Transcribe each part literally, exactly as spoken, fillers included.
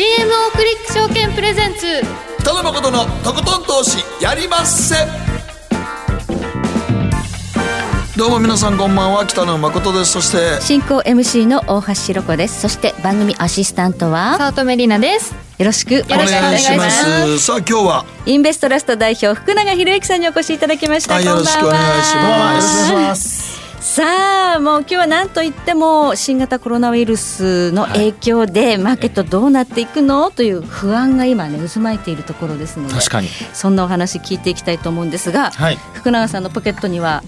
ジーエムオー クリック証券プレゼンツ、北野誠のとことん投資やりまっせ。どうも皆さんこんばんは、北野誠です。そして進行 エムシー の大橋ひろ子です。そして番組アシスタントは早乙女里奈です。よろしくお願いします。さあ今日はインベストラスト代表福永博之さんにお越しいただきました。はい、よろしくお願いします。よろしくお願いします。さあもう今日は何といっても新型コロナウイルスの影響でマーケットどうなっていくのという不安が今ね渦巻いているところですので、確かにそんなお話聞いていきたいと思うんですが、はい、福永さんのポケットには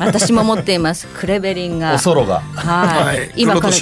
私も持っていますクレベリンがおそろが、はいはい、今から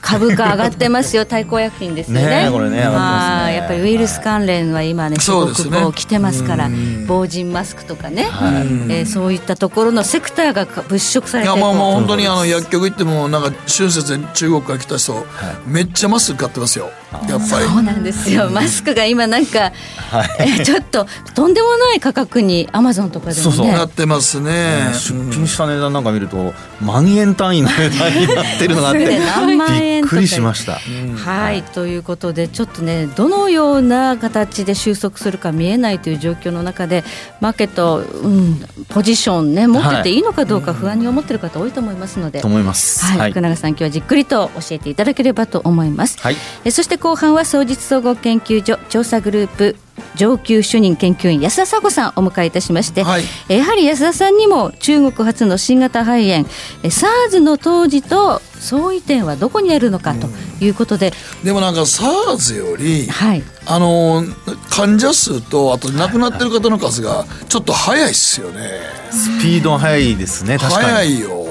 株価上がってますよ。対抗薬品ですよ ね, ね, これね、まあ、やっぱりウイルス関連は今ね、はい、すごくこう来てますから、ね、防塵マスクとかね、はい、えー、そういったところのセクターが物色されている。いや、まあ、まあ本当にあの薬局行ってもなんか春節で中国から来た人、はい、めっちゃマスク買ってますよ。やっぱりそうなんですよ。マスクが今なんか、はい、ちょっととんでもない価格にアマゾンとかでも、ね、そうそうなってますね。出品した値段なんか見ると万円単位の値段になってるのがあってびっくりしました、うん、はい。ということでちょっとねどのような形で収束するか見えないという状況の中でマーケット、うん、ポジションね持ってていいのかどうか不安に思ってる方多いと思いますので、と思います、はいはい、福永さん今日はじっくりと教えていただければと思います、はい。えそして後半は双日総合研究所調査グループ上級主任研究員安田佐子さんをお迎えいたしまして、はい、やはり安田さんにも中国発の新型肺炎 SARS の当時と相違点はどこにあるのかということで、うん、でもなんか SARS より、はい、あの患者数とあと亡くなってる方の数がちょっと早いっすよね。スピード早いですね。確かに早いよ。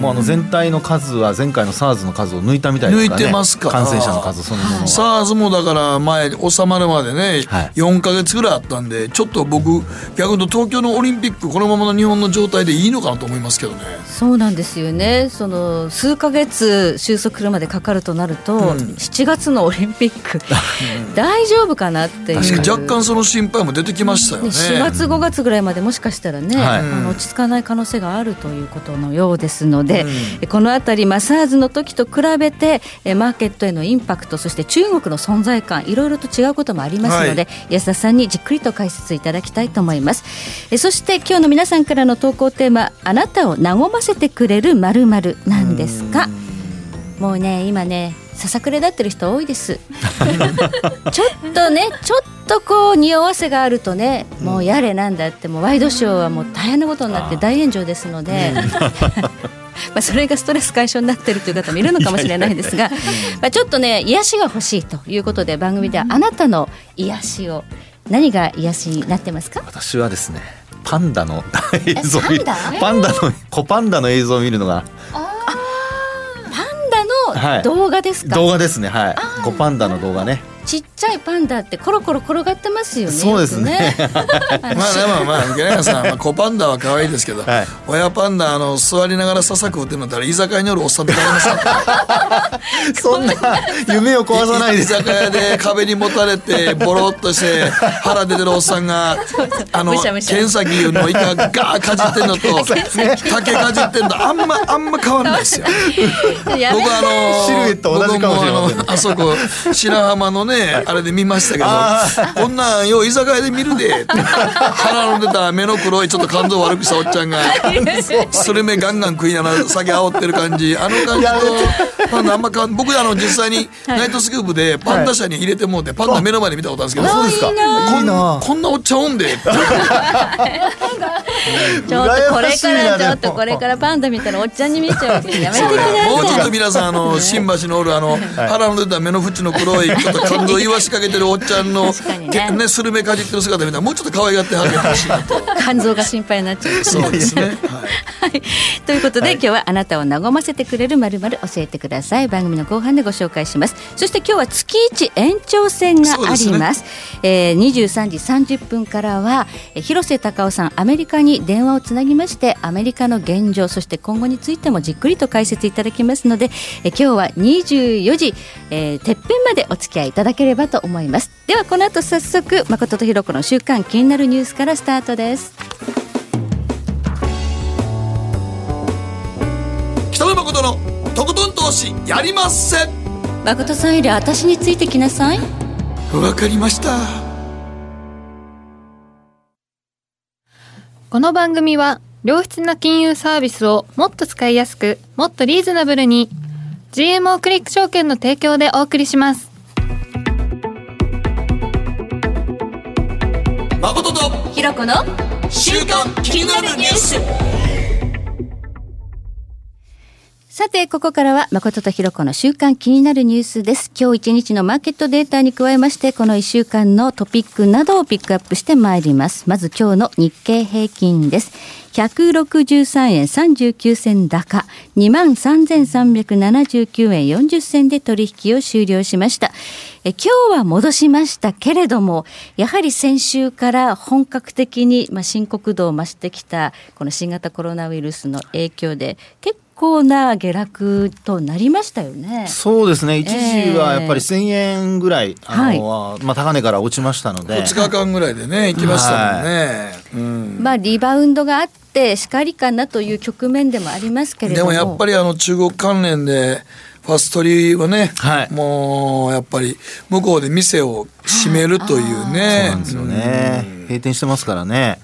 もうあの全体の数は前回の SARS の数を抜いたみたいですからね。抜いてますから感染者の数そのものは。 SARS もだから前収まるまでね、はい、よんかげつぐらいあったんでちょっと僕逆に東京のオリンピックこのままの日本の状態でいいのかなと思いますけどね。そうなんですよね。その数ヶ月収束するまでかかるとなると、うん、しちがつのオリンピック大丈夫かなっていう確かに若干その心配も出てきましたよね。しがつごがつぐらいまでもしかしたらね、はい、あの落ち着かない可能性があるということのようですので、うん、このあたり SARS の時と比べてマーケットへのインパクトそして中国の存在感いろいろと違うこともありますので、はい、安田さんにじっくりと解説いただきたいと思います。そして今日の皆さんからの投稿テーマ、あなたを和ませてくれる〇〇なんですが、うもうね今ねささくれだってる人多いですちょっとねちょっとこう匂わせがあるとねもうやれなんだってもうワイドショーはもう大変なことになって大炎上ですのでまあそれがストレス解消になっているという方もいるのかもしれないですが、まあちょっとね癒しが欲しいということで番組ではあなたの癒しを、何が癒しになってますか？私はですねパンダの映像、パンダの子パンダの映像を見るのが、あパンダの動画ですか？はい、動画ですね、はい、子パンダの動画ね。ちっちゃいパンダってコロコロ転がってますよね。そうですね。まあでもまあ福永さん、まあ、子パンダは可愛いですけど、はい、親パンダあの座りながらささく打ってるのだったら居酒屋におるおっさんとかあります。そんな夢を壊さないで居酒屋で壁にもたれてボロっとして腹出てるおっさんがあの剣先のイカがガーかじってんのと竹かじってんのあんまあんま変わんないですよ。僕はあのシルエット同じかもしれません。あのあそこ白浜のね。あれで見ましたけどこんなんよう居酒屋で見るで腹の出た目の黒いちょっと肝臓悪くしたおっちゃんがそれ目ガンガン食いながら酒煽ってる感じ、あの感じとパンダあんまかん僕あの実際にナイトスクープでパンダ社に入れてもうてパンダ目の前で見たことあるんですけど、そうですか、いいなこんなおっちゃんおんでちょっとこれからちょっとこれからパンダ見たらおっちゃんに見えちゃうわけやめてください。もうちょっと皆さんあの新橋のおるあの腹の出た目の縁の黒いちょっと肝臓言わしかけてるおっちゃんのね、ね、スルメかじってる姿みたいなもうちょっと可愛がってはるかもしれないと肝臓が心配になっちゃうそうですね、はいはい、ということで、はい、今日はあなたを和ませてくれる〇〇教えてください。番組の後半でご紹介します。そして今日は月一延長戦があります。そうですね、えー、にじゅうさんじさんじゅっぷんからは広瀬隆夫さんアメリカに電話をつなぎましてアメリカの現状そして今後についてもじっくりと解説いただきますので、えー、今日はにじゅうよじ、えー、てっぺんまでお付き合いいただきますければと思います。ではこの後早速誠とひろ子の週刊気になるニュースからスタートです。北野誠のとことん投資やりまっせ。誠さんより私についてきなさい。わかりました。この番組は良質な金融サービスをもっと使いやすく、もっとリーズナブルに ジーエムオー クリック証券の提供でお送りします。誠とひろこの週刊気になるニュース。さて、ここからは誠とひろこの週刊気になるニュースです。今日一日のマーケットデータに加えまして、このいっしゅうかんのトピックなどをピックアップしてまいります。まず今日の日経平均です。ひゃくろくじゅうさんえんさんじゅうきゅうせん高、 にまんさんぜんさんびゃくななじゅうきゅうえんよんじゅっせんで取引を終了しました。え今日は戻しましたけれども、やはり先週から本格的に、まあ、深刻度を増してきたこの新型コロナウイルスの影響で結構結構な下落となりましたよね。そうですね、一時はやっぱりせんえんぐらい、えーあのはいまあ、高値から落ちましたのでふつかかんぐらいでね、行きましたもんね、はいうんまあ、リバウンドがあってしかりかなという局面でもありますけれども、でもやっぱりあの中国関連でファストリーはね、はい、もうやっぱり向こうで店を閉めるというね、そうなんですよね、うん、閉店してますからね。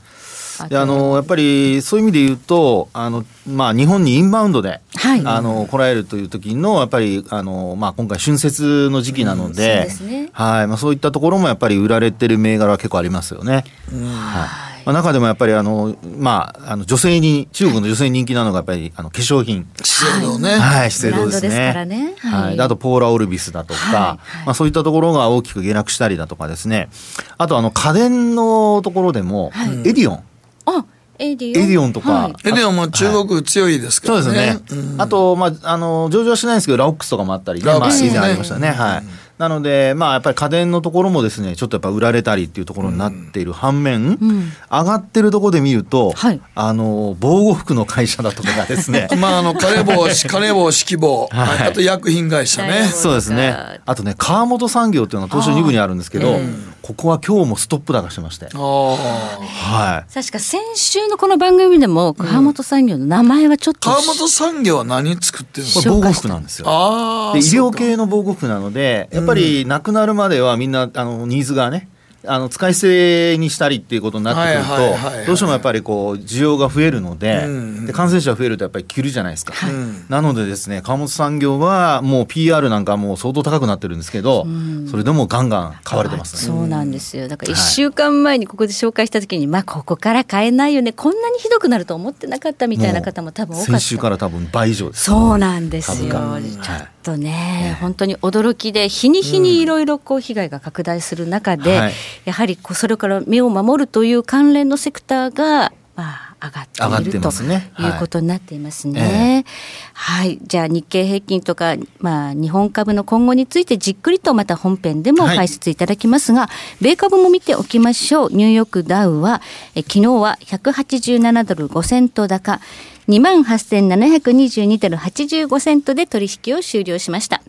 であのやっぱりそういう意味で言うとあの、まあ、日本にインバウンドで、はい、あの来られるという時のやっぱりあの、まあ、今回春節の時期なので、うん、そうですね、はいまあ、そういったところもやっぱり売られてる銘柄は結構ありますよね、うんはい中でもやっぱりあの、まあ、あの女性に中国の女性に人気なのがやっぱりあの化粧品、資生堂ね、はい資生堂ですね、ブランドですからね、はいはい、あとポーラオルビスだとか、はいはいまあ、そういったところが大きく下落したりだとかですね、あとあの家電のところでも、はい、エディオン、あエディオンとか、はい、エディオンも中国強いですからね、はい、そうですね、うん、あと、まあ、あの上場はしないんですけどラオックスとかもあったり、ねまあ、以前ありましたね、えーはいうん、なので、まあ、やっぱり家電のところもですねちょっとやっぱ売られたりっていうところになっている反面、うんうん、上がってるところで見ると、はい、あの防護服の会社だとかがですねまああのカレボー四季棒、はい、あと薬品会社ね、はい、そうですね、あとね川本産業っていうのは東証に部にあるんですけど、うん、ここは今日もストップ高してまして、あ、はい、確か先週のこの番組でも川本産業の名前はちょっと、うん、川本産業は何作ってるの？これ防護服なんですよ。あで医療系の防護服なのでやっぱりなくなるまではみんなあのニーズがねあの使い捨てにしたりっていうことになってくるとどうしてもやっぱりこう需要が増えるの で,、うん、で感染者が増えるとやっぱり着るじゃないですか、うん、なのでですね川本産業はもう ピーアール なんかもう相当高くなってるんですけど、うん、それでもガンガン買われてますね。そうなんですよ。だからいっしゅうかんまえにここで紹介した時に、はい、まあここから買えないよね、こんなにひどくなると思ってなかったみたいな方も多分多かった。先週から多分倍以上です。そうなんですよ。ちょっとね、はい、本当に驚きで日に日にいろいろこう被害が拡大する中で、うんはいやはりそれから身を守るという関連のセクターが上がっているということになっていますね。はいはい、じゃあ日経平均とか、まあ、日本株の今後についてじっくりとまた本編でも解説いただきますが、はい、米株も見ておきましょう。ニューヨークダウはえ昨日はひゃくはちじゅうななドルごセント高 にまんはっせんななひゃくにじゅうにドルはちじゅうごセントで取引を終了しました。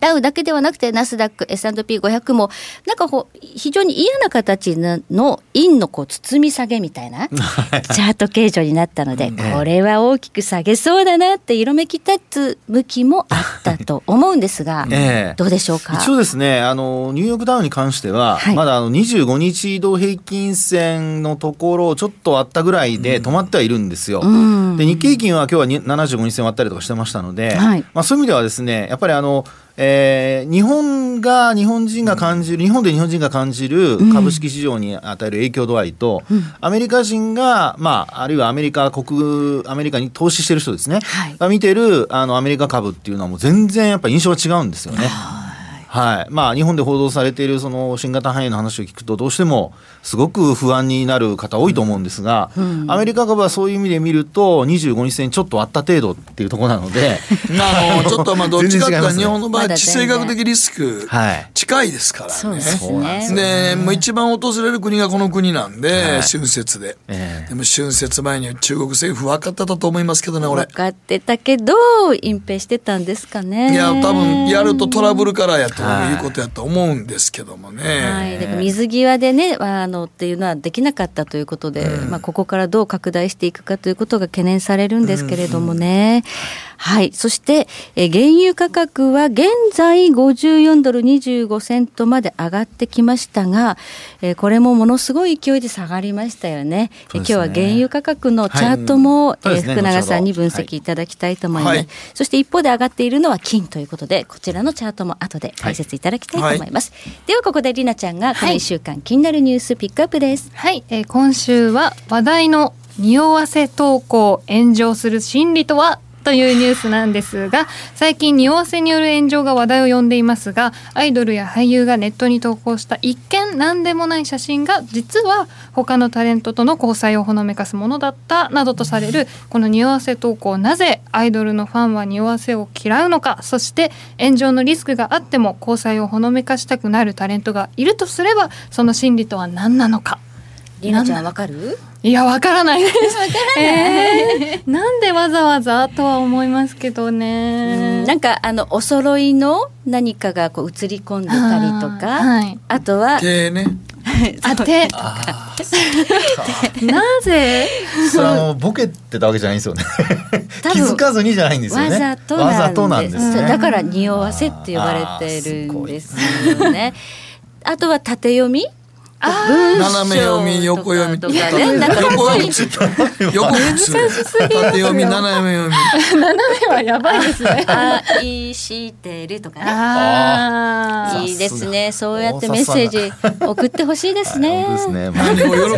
ダウだけではなくてナスダック エスアンドピーごひゃく もなんか非常に嫌な形の陰のこう包み下げみたいなチャート形状になったのでこれは大きく下げそうだなって色めき立つ向きもあったと思うんですがどうでしょうか。一応ですねあのニューヨークダウに関してはまだあのにじゅうごにち移動平均線のところをちょっと割ったぐらいで止まってはいるんですよ、うん、で日経平均は今日はななじゅうごにちせん割ったりとかしてましたので、はいまあ、そういう意味ではですねやっぱりあのえー、日本が日本人が感じる、うん、日本で日本人が感じる株式市場に与える影響度合いと、うん、アメリカ人が、まあ、あるいはアメリカ国アメリカに投資してる人ですね、はい、が見てるあのアメリカ株っていうのはもう全然やっぱ印象は違うんですよね。はいまあ、日本で報道されているその新型肺炎の話を聞くとどうしてもすごく不安になる方多いと思うんですが、うん、アメリカ株はそういう意味で見るとにじゅうごにちせんちょっと割った程度っていうところなのであのちょっとまあどっちかっていうと日本の場合地政学的リスク近いですからね、はい、そうですね。でもう一番訪れる国がこの国なんで、はい、春節で、えー、でも春節前に中国政府分かってたと思いますけどね。俺分かってたけど隠蔽してたんですかね。いや多分やるとトラブルからやったいうことやと思うんですけどもね、はい、でも水際でねあのっていうのはできなかったということで、うんまあ、ここからどう拡大していくかということが懸念されるんですけれどもね、うんうんはい、そして、えー、原油価格は現在ごじゅうよんドルにじゅうごセントまで上がってきましたが、えー、これもものすごい勢いで下がりましたよね。えー、今日は原油価格のチャートも、はい、えー、福永さんに分析いただきたいと思います。はい、そして一方で上がっているのは金ということで、こちらのチャートも後で解説いただきたいと思います。はいはい、ではここでりなちゃんがこのいっしゅうかん気になるニュースピックアップです。はい、えー、今週は話題の匂わせ投稿、炎上する心理とはというニュースなんですが、最近匂わせによる炎上が話題を呼んでいますが、アイドルや俳優がネットに投稿した一見何でもない写真が実は他のタレントとの交際をほのめかすものだったなどとされるこの匂わせ投稿、なぜアイドルのファンは匂わせを嫌うのか、そして炎上のリスクがあっても交際をほのめかしたくなるタレントがいるとすれば、その心理とは何なのか。りなちゃんわかる？いや、わからないです。わからない、えー、なんでわざわざとは思いますけどね。うん、なんかあのお揃いの何かがこう映り込んでたりとか、 あ,、はい、あとは手ねあ手とかなぜそれはボケてたわけじゃないんですよね気づかずにじゃないんですよね。わざとなんです、わざとなんですね。だから匂わせって呼ばれてるんですよね。あ, あとは縦読み、斜め読み、横読みとかね、横読み、縦読み、斜め読み、斜めはやばいですね。愛してるとかね。あ、いいですね。そうやってメッセージ送ってほしいですね。そうですね。何を喜んでる。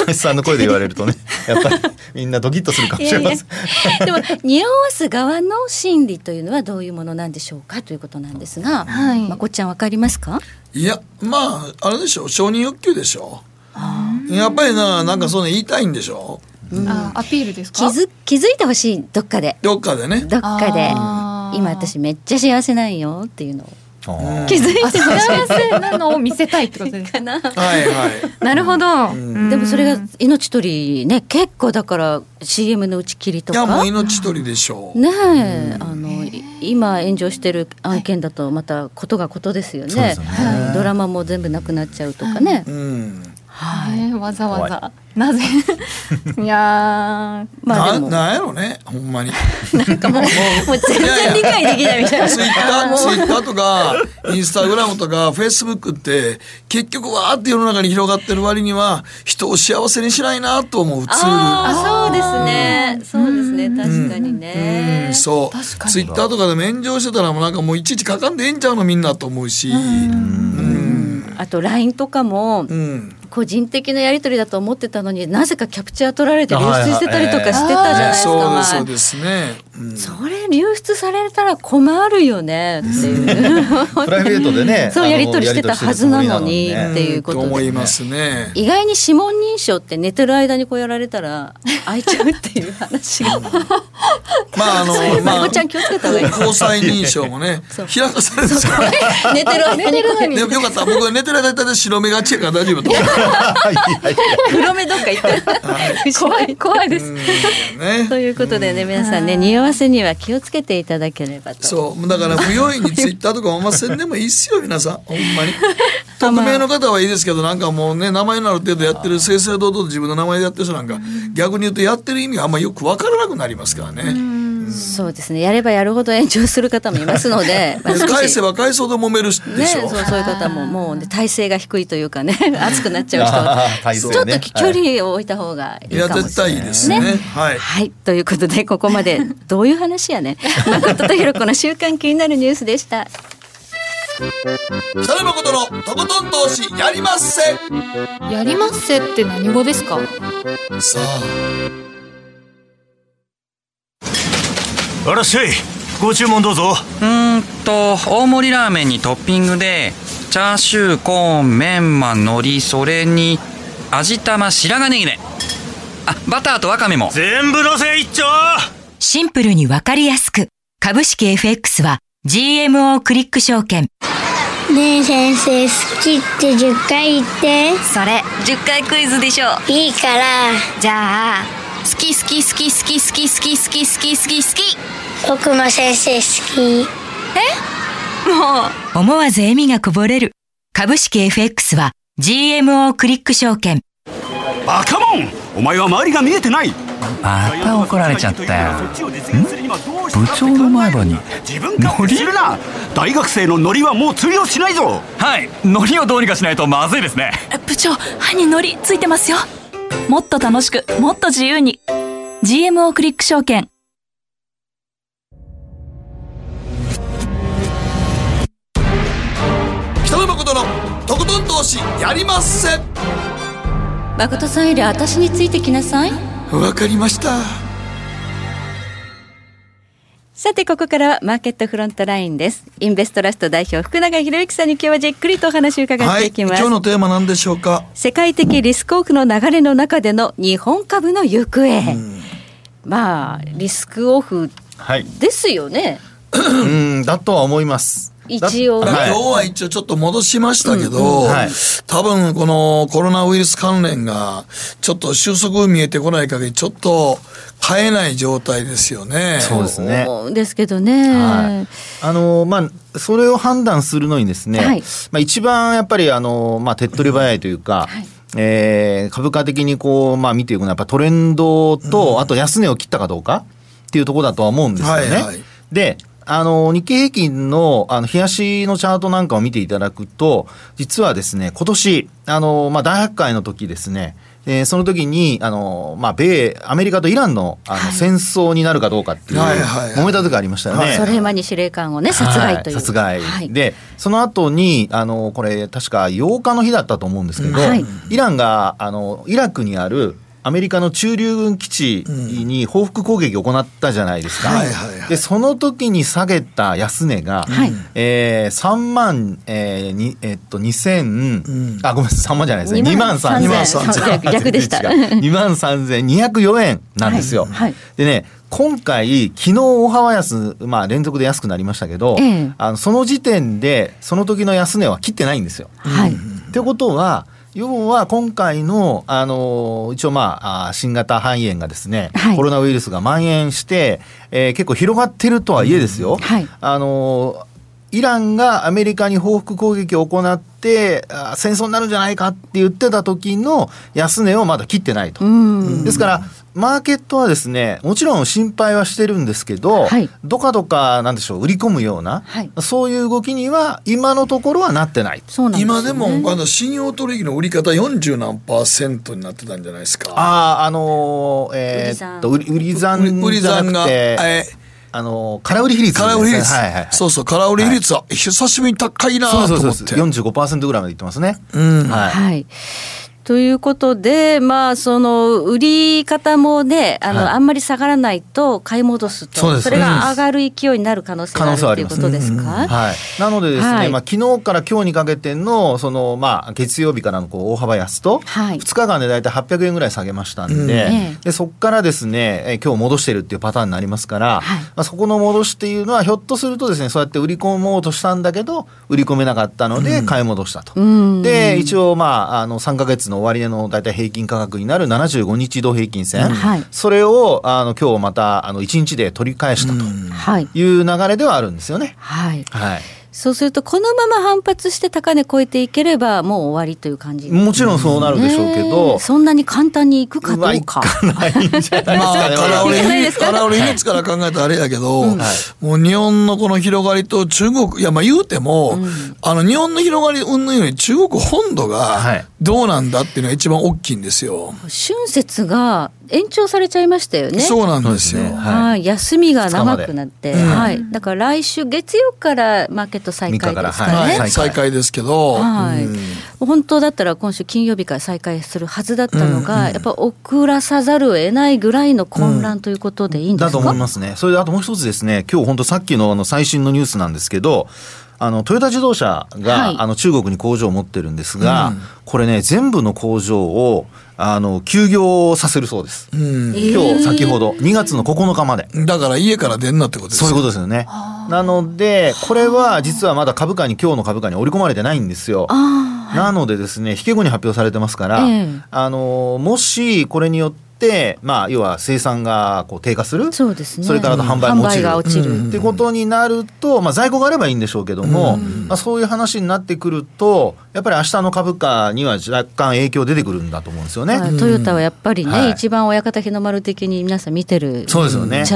大橋さんの声で言われるとね、やっぱりみんなドキッとするかもしれません。でも匂わす側の心理というのはどういうものなんでしょうかということなんですが、まこっちゃんわかりますか？いや、まああれでしょ、承認欲求でしょ。やっぱりな、なんかそう言いたいんでしょ。うん、あ、アピールですか。気づ、気づいてほしい、どっかで。どっかでね。どっかで。今私めっちゃ幸せなんよっていうのを。気づいてほしい。幸せなのを見せたいってことですかな。はいはい。なるほど。でもそれが命取りね、結構だから シーエム の打ち切りとか。いや、もう命取りでしょう。ねえ、あの。今炎上してる案件だとまたことがことですよね。はい、そうですね。ドラマも全部なくなっちゃうとかね。うん、はい、わざわざなぜいや、まあ、でも な, なんやろね、ほんまになんかも う, もう, もう全然理解できないみたいな。ツイッターとかインスタグラムとかフェイスブックって結局わーって世の中に広がってる割には人を幸せにしないなと思うツール。ああ、そうですね、うん、そうですね、確かにね、うん、そう確かに。ツイッターとかでも炎上してたらもうなんかもういちいち書かんでええんちゃうのみんなと思うし、うん、あと ライン とかも、うん、個人的なやり取りだと思ってたのになぜかキャプチャー取られて流出してたりとかしてたじゃないですか。はいはい、えー、そうですね、うん、それ流出されたら困るよねっていうプライベートでねそうやり取りしてたはずなのにっていうことで、うん、と思いますね。意外に指紋認証って寝てる間にこうやられたら開いちゃうっていう話が、うん、まああの、まあ、まこちゃん気をつけた方がいい。交際認証もね開かされて寝てる間にでもよかった、僕は寝てる間で白目がちやから大丈夫だと思う黒目どっか行った怖い、怖いです、ね、ということでね、皆さんね、匂わせには気をつけていただければと。そうだから不用意にツイッターとかもあんま宣伝もいいっすよ皆さん、ほんまに匿名の方はいいですけど、なんかもうね、名前のある程度やってる、正々堂々と自分の名前でやってる人なんか、逆に言うとやってる意味があんまよく分からなくなりますからね。うん、そうですね、やればやるほど炎上する方もいますので返せば返そうと揉めるでしょ、ね、そう、そういう方ももう、ね、体勢が低いというかね熱くなっちゃう人は、ね、ちょっと距離を置いた方がいいかもしれないですね。はい、はい、ということでここまでどういう話やね誠とひろこの週刊気になるニュースでした。北野誠のとことん投資やりまっせ。やりまっせって何語ですか？さあ、あらっしゃい、ご注文どうぞ。うーんと大盛りラーメンにトッピングでチャーシュー、コーン、メンマ、海苔、それに味玉、白髪ネギね。あ、バターとワカメも全部のせ一丁。シンプルにわかりやすく、株式 エフエックス は ジーエムオー クリック証券。ねえ先生、好きってじゅっかい言って。それじゅっかいクイズでしょ。いいから。じゃあ、好き好き好き好き好き好き好き好き好き好き。僕も先生好き。え？もう。思わず笑みがこぼれる。株式 エフエックス は ジーエムオー クリック証券。バカモン、お前は周りが見えてない。また怒られちゃったよ。部長の前歯にノリ。大学生のノリはもう釣りをしないぞ。はい、ノリをどうにかしないとまずいですね。部長、歯にノリついてますよ。もっと楽しく、もっと自由に ジーエムオー クリック証券。北野誠のとことん投資やりまっせ。誠さんより私についてきなさい。わかりました。さて、ここからはマーケットフロントラインです。インベストラスト代表福永博之さんに今日はじっくりとお話を伺っていきます、はい、今日のテーマ何でしょうか。世界的リスクオフの流れの中での日本株の行方。まあリスクオフですよね、はい、うんだとは思います。一応今日は一応ちょっと戻しましたけど、うんうんはい、多分このコロナウイルス関連がちょっと収束見えてこない限りちょっと買えない状態ですよね。そうですね。ですけどね、はい、あのまあそれを判断するのにですね、はいまあ、一番やっぱりあの、まあ、手っ取り早いというか、はいえー、株価的にこう、まあ、見ていくのはやっぱトレンドと、うん、あと安値を切ったかどうかっていうところだとは思うんですよね、はいはい、であの日経平均 の, あの日足のチャートなんかを見ていただくと実はですね今年あの、まあ、大発会の時ですね、えー、その時にあの、まあ、米アメリカとイラン の, あの、はい、戦争になるかどうかっていう、はいはいはい、揉めた時がありましたよね、はい、ソ連に司令官をね殺害という、はい、殺害、はい、でその後にあのこれ確かようかの日だったと思うんですけど、はい、イランがあのイラクにあるアメリカの駐留軍基地に報復攻撃を行ったじゃないですか、うんはいはいはい、でその時に下げた安値が、はいえー、さんまん、えーにえー、っとにせん、うん、あごめんなさいさんまんじゃないですねにまんさんぜん逆でしたにまんさんぜんにひゃくよえんなんですよ、はいはい、でね今回昨日大幅安、まあ、連続で安くなりましたけど、えー、あのその時点でその時の安値は切ってないんですよ、はいうん、ってことは要は今回の、あのー、一応まあ、あ新型肺炎がですね、はい、コロナウイルスが蔓延して、えー、結構広がってるとはいえですよ、うんはい、あのー、イランがアメリカに報復攻撃を行って戦争になるんじゃないかって言ってた時の安値をまだ切ってないと。うんですからマーケットはですねもちろん心配はしてるんですけど、はい、どかどかなんでしょう売り込むような、はい、そういう動きには今のところはなってない。そうなんですね、今でもあの信用取引の売り方よんじゅうなんパーセントになってたんじゃないですか。ああのー、えー、っと売り算じゃなくてあの空売り比率、ね、空売り比率、はいはいはい、そうそう空売り比率は、はい、久しぶりに高いなと思ってそうそうそう よんじゅうごパーセント ぐらいまでいってますね、うんはいはい、ということで、まあ、その売り方もね あ, の、はい、あんまり下がらないと買い戻すと そ, すそれが上がる勢いになる可能性があるということですか、うんはい、なのでですね、はいまあ、昨日から今日にかけて の, その、まあ、月曜日からのこう大幅安と、はい、ふつかかんでだいたいはっぴゃくえんぐらい下げましたん で,、うんね、でそこからですね今日戻してるっていうパターンになりますから、はいまあ、そこの戻しっていうのはひょっとするとですねそうやって売り込もうとしたんだけど売り込めなかったので買い戻したと、うん、で一応、まあ、あのさんかげつのの終値のだいたい平均価格になるななじゅうごにち移動平均線、うんはい、それをあの今日またあのいちにちで取り返したという流れではあるんですよね、はいはい、そうするとこのまま反発して高値超えていければもう終わりという感じです、ね、もちろんそうなるでしょうけど、ね、そんなに簡単にいくかどうかまあいかないんじゃないですかね。空売り率から考えたらあれやけど、うんはい、もう日本のこの広がりと中国いやまあ言うても、うん、あの日本の広がり云々より中国本土が、はいどうなんだっていうのが一番大きいんですよ。春節が延長されちゃいましたよね。そうなんですよ、はい、休みが長くなって、うんはい、だから来週月曜からマーケット再開ですかね、はいはい、再開ですけど、はいうん、本当だったら今週金曜日から再開するはずだったのが、うんうん、やっぱ遅らさざるを得ないぐらいの混乱ということでいいんですか、うん、だと思いますね。それであともう一つですね今日本当さっき の, あの最新のニュースなんですけどあのトヨタ自動車が、はい、あの中国に工場を持ってるんですが、うん、これね全部の工場をあの休業させるそうです、うん、今日先ほどにがつのここのかまでだから家から出んなってことですよ。そういうことですよね。なのでこれは実はまだ株価に今日の株価に織り込まれてないんですよ。あ、はい、なのでですね引け後に発表されてますから、えー、あのもしこれによってって、まあ、要は生産がこう低下する、 そうですね、それから販売も落ちる、うん、販売が落ちるってことになると、まあ、在庫があればいいんでしょうけども、うんまあ、そういう話になってくるとやっぱり明日の株価には若干影響出てくるんだと思うんですよね、うん、トヨタはやっぱりね、はい、一番親方日の丸的に皆さん見てるチャ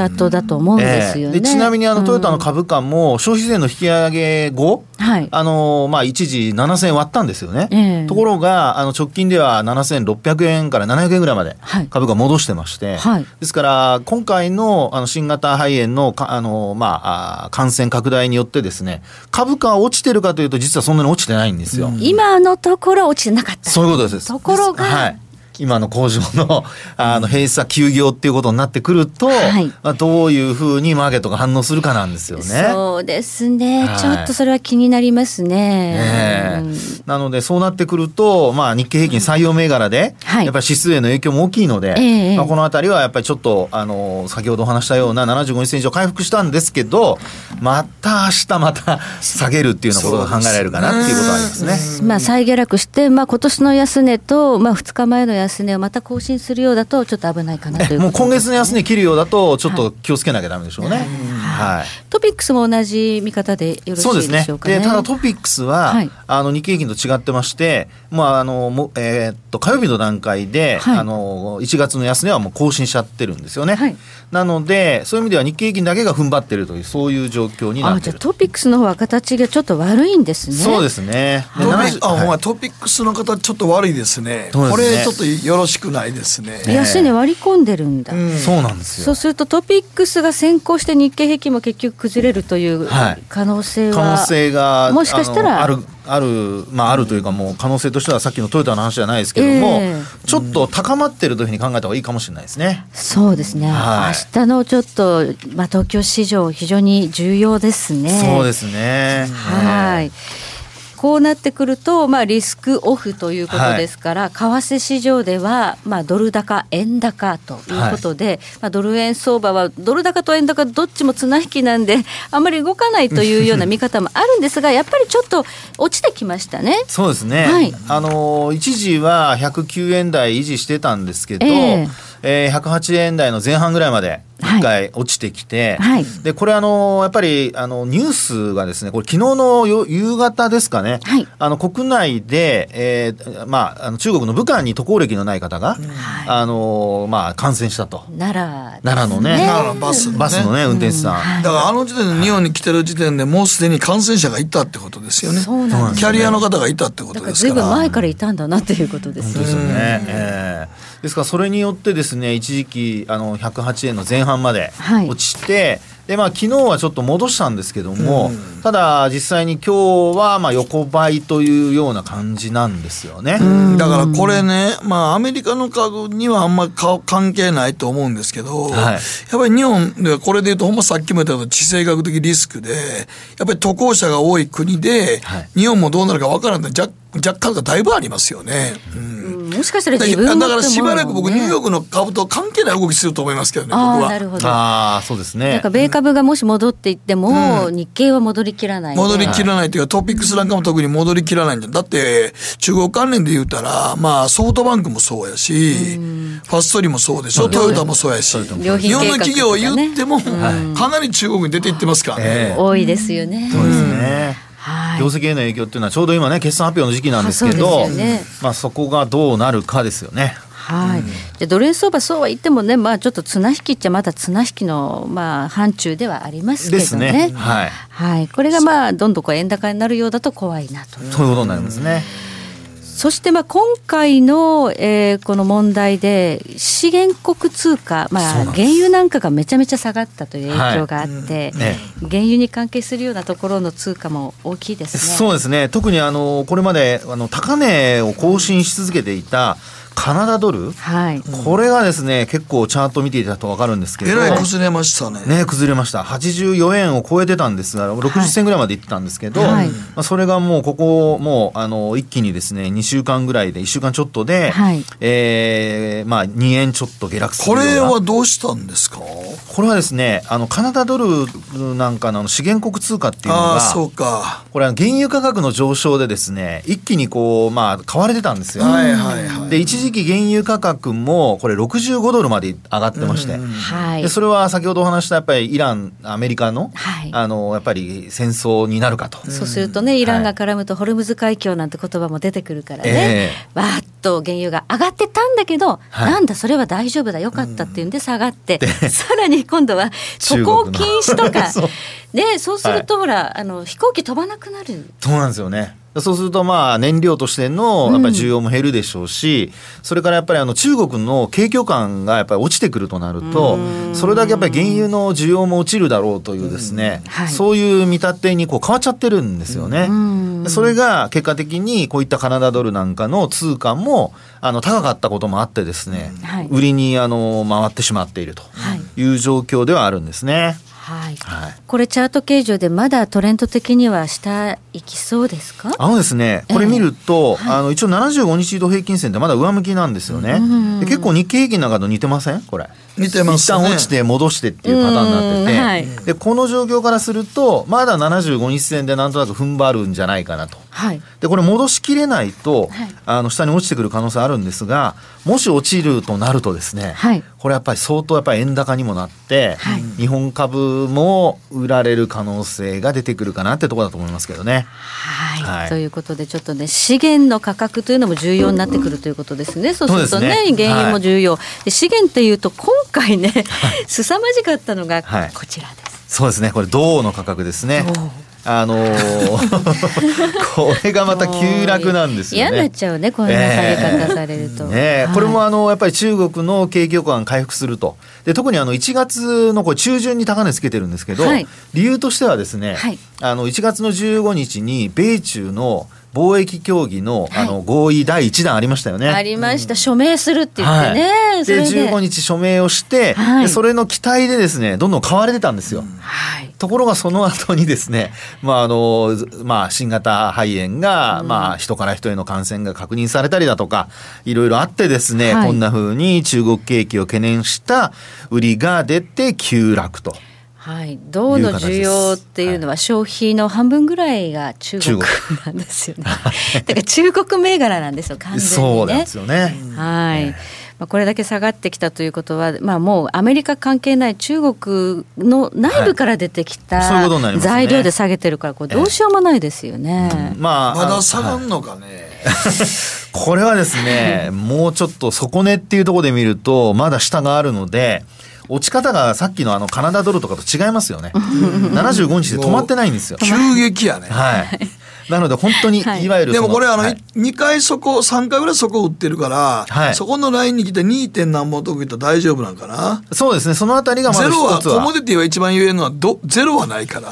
ートだと思うんですよね、えー、でちなみにあのトヨタの株価も消費税の引き上げ後、はいあのまあ、一時ななせんえん割ったんですよね、えー、ところがあの直近ではななせんろっぴゃくえんからななひゃくえんぐらいまで株が戻してまして、はいはい、ですから今回 の, あの新型肺炎 の, かあの、まあ、感染拡大によってですね株価は落ちてるかというと実はそんなに落ちてないんですよ、うん、今のところ落ちてなかった、そういうことです、ところが、はい今の工場 の, あの閉鎖休業っていうことになってくると、はいまあ、どういうふうにマーケットが反応するかなんですよね。そうですね、はい、ちょっとそれは気になります ね, ね、うん、なのでそうなってくると、まあ、日経平均採用銘柄で、うん、やっぱり指数への影響も大きいので、はいまあ、このあたりはやっぱりちょっとあの先ほどお話したようなななじゅうごにち線以上回復したんですけどまた明日また下げるっていうようなことが考えられるかなっていうことはありますね、うんまあ、再下落して、まあ、今年の安値と、まあ、ふつかまえの安値安値をまた更新するようだとちょっと危ないかなということですね。もう今月の安値切るようだとちょっと気をつけなきゃダメでしょうね、はいはい、トピックスも同じ見方でよろしいでしょうか ね, そうですね。でただトピックスは、はい、あの日経平均と違ってまして、まああのえー、っと火曜日の段階で、はい、あのいちがつの安値はもう更新しちゃってるんですよね、はい、なのでそういう意味では日経平均だけが踏ん張ってるというそういう状況になっている。あ、じゃあトピックスの方は形がちょっと悪いんですね。そうですね、はい、ト, ピあ、はい、トピックスの形ちょっと悪いですね。これちょっとよろしくないですね。安値割り込んでるんだ、うん、そうなんですよ。そうするとトピックスが先行して日経平均も結局崩れるという可能性は、はい、可能性がもしかしたらあの、あるある、まあ、あるというかもう可能性としてはさっきのトヨタの話じゃないですけども、えー、ちょっと高まってるというふうに考えた方がいいかもしれないですね。そうですね、はい、明日のちょっと、まあ、東京市場非常に重要ですね。そうですね、はい、こうなってくると、まあ、リスクオフということですから、はい、為替市場では、まあ、ドル高円高ということで、はい、まあ、ドル円相場はドル高と円高どっちも綱引きなんであんまり動かないというような見方もあるんですがやっぱりちょっと落ちてきましたね。そうですね、はい、あの一時はひゃくきゅうえん台維持してたんですけど、えーえー、ひゃくはちえん台の前半ぐらいまで一回落ちてきて、はいはい、でこれあのやっぱりあのニュースがですねこれ昨日の夕方ですかね、はい、あの国内で、えーまあ、あの中国の武漢に渡航歴のない方が、はいあのまあ、感染したと。奈良、奈良のね、奈良バスの ね, バスのね運転手さん、うんはい、だからあの時点で日本に来てる時点でもうすでに感染者がいたってことですよね。そうなんですね、キャリアの方がいたってことですからだから随分前からいたんだなっていうことですよね、うん、本当ですよね、えー、ですからそれによってですね一時期あのひゃくはちえんの前半まで落ちて、はいでまあ、昨日はちょっと戻したんですけども、うん、ただ実際に今日はまあ横ばいというような感じなんですよね、うん、だからこれね、まあ、アメリカの株にはあんまり関係ないと思うんですけど、はい、やっぱり日本ではこれでいうとほんまさっきも言ったような地政学的リスクでやっぱり渡航者が多い国で、はい、日本もどうなるか分からない若干がだいぶありますよね、うんもしかしたら自分だからしばらく僕ニューヨークの株と関係ない動きすると思いますけどね。あ僕はなるほどあそうですね。なんか米株がもし戻っていっても、うん、日経は戻りきらない、ね、戻りきらないというかトピックスなんかも特に戻りきらないんじゃだって中国関連で言うたら、まあ、ソフトバンクもそうやし、うん、ファストリーもそうでしょ、トヨタもそうやし、日本の企業を言っても、うん、かなり中国に出ていってますから、ねえー、多いですよね。そうですね、うんはい、業績への影響っていうのはちょうど今ね決算発表の時期なんですけど、 そうですよね、まあ、そこがどうなるかですよね。はいうん、でドル円相場そうは言ってもね、まあ、ちょっと綱引きっちゃまだ綱引きの、まあ、範疇ではありますけど ね, ですね、はいはい、これが、まあ、どんどんこう円高になるようだと怖いなということになりますね。そしてまあ今回のえこの問題で資源国通貨、まあ原油なんかがめちゃめちゃ下がったという影響があって原油に関係するようなところの通貨も大きいですね。そうですね、特にあのこれまであの高値を更新し続けていたカナダドル、はい、これがですね結構チャート見ていただくと分かるんですけどえらい崩れました ね, ね崩れました。はちじゅうよえんを超えてたんですがろくじゅっせんぐらいまでいってたんですけど、はいまあ、それがもうここもうあの一気にですねにしゅうかんぐらいでいっしゅうかんちょっとで、はいえーまあ、にえんちょっと下落するような。これはどうしたんですか。これはですね、あのカナダドルなんか の, の資源国通貨っていうのが、あ、そうか、これは原油価格の上昇でですね、一気にこう、まあ、買われてたんですよ、はいはいはい、で一時期原油価格もこれろくじゅうごドルまで上がってまして、うんうんうん、でそれは先ほどお話したやっぱりイランアメリカ の,、はい、あのやっぱり戦争になるかと、うん、そうするとねイランが絡むとホルムズ海峡なんて言葉も出てくるからね、えー、わーっと原油が上がってたんだけど、はい、なんだそれは大丈夫だよかったっていうんで下がって、うん、さらに今度は渡航禁止とかそうで、そうするとほら、はい、あの飛行機飛ばなくなる。そうなんですよね。そうするとまあ燃料としてのやっぱり需要も減るでしょうし、うん、それからやっぱりあの中国の景況感がやっぱり落ちてくるとなると、それだけやっぱり原油の需要も落ちるだろうというですね、うんはい、そういう見立てにこう変わっちゃってるんですよね、うん、それが結果的にこういったカナダドルなんかの通貨もあの高かったこともあってですね、はい、売りにあの回ってしまっているという状況ではあるんですね、はいはいはい、これチャート形状でまだトレンド的には下行きそうですか？あのですね、これ見ると、えーはい、あの一応ななじゅうごにち移動平均線ってまだ上向きなんですよね、うん、で結構日経平均なんかと似てません？これ似てますね。一旦落ちて戻してっていうパターンになってて、はい、でこの状況からするとまだななじゅうごにち線でなんとなく踏ん張るんじゃないかなと、はい、でこれ戻しきれないと、はい、あの下に落ちてくる可能性あるんですが、もし落ちるとなるとですね、はい、これやっぱり相当やっぱり円高にもなって、はい、日本株も売られる可能性が出てくるかなってところだと思いますけどね。はい、はい、ということでちょっとね資源の価格というのも重要になってくるということですね。そうすると ね, ね原油も重要、はい、で資源っていうと今回ね、はい、凄まじかったのがこちらです、はい、そうですね、これ銅の価格ですね。あのー、これがまた急落なんですよね。嫌になっちゃうね、こういう下げ方されると、えーねはい、これもあのやっぱり中国の景況感回復すると、で特にあのいちがつのこれ中旬に高値つけてるんですけど、はい、理由としてはですね、はい、あのいちがつのじゅうごにちに米中の貿易協議 の, あの合意だいいちだんありましたよね、はい、ありました、うん、署名するって言ってね、はい、それででじゅうごにち署名をして、はい、でそれの期待でですねどんどん買われてたんですよ、はい、ところがその後にですね、まああのまあ、新型肺炎が、うんまあ、人から人への感染が確認されたりだとかいろいろあってですね、はい、こんな風に中国景気を懸念した売りが出て急落と、はい、銅の需要っていうのは消費の半分ぐらいが中国なんですよね。だから中国銘柄なんですよ完全にね。そうなんですよね。はい。まあ、これだけ下がってきたということは、まあ、もうアメリカ関係ない中国の内部から出てきた材料で下げてるからこれどうしようもないですよね、ええうんまあ、まだ下がるのかね、はい、これはですねもうちょっと底根っていうところで見るとまだ下があるので落ち方がさっき の, あのカナダドルとかと違いますよね。ななじゅうごにちで止まってないんですよ。急激やね、はい、なので本当にいわゆるその、はい、でもこれあの、はい、にかい底さんかいぐらい底を打ってるから、はい、そこのラインに来て に. 何本とかいったら大丈夫なんかな。そうですね、そのあたりがまだ一つはゼロはコモディティは一番言えるのはどゼロはないから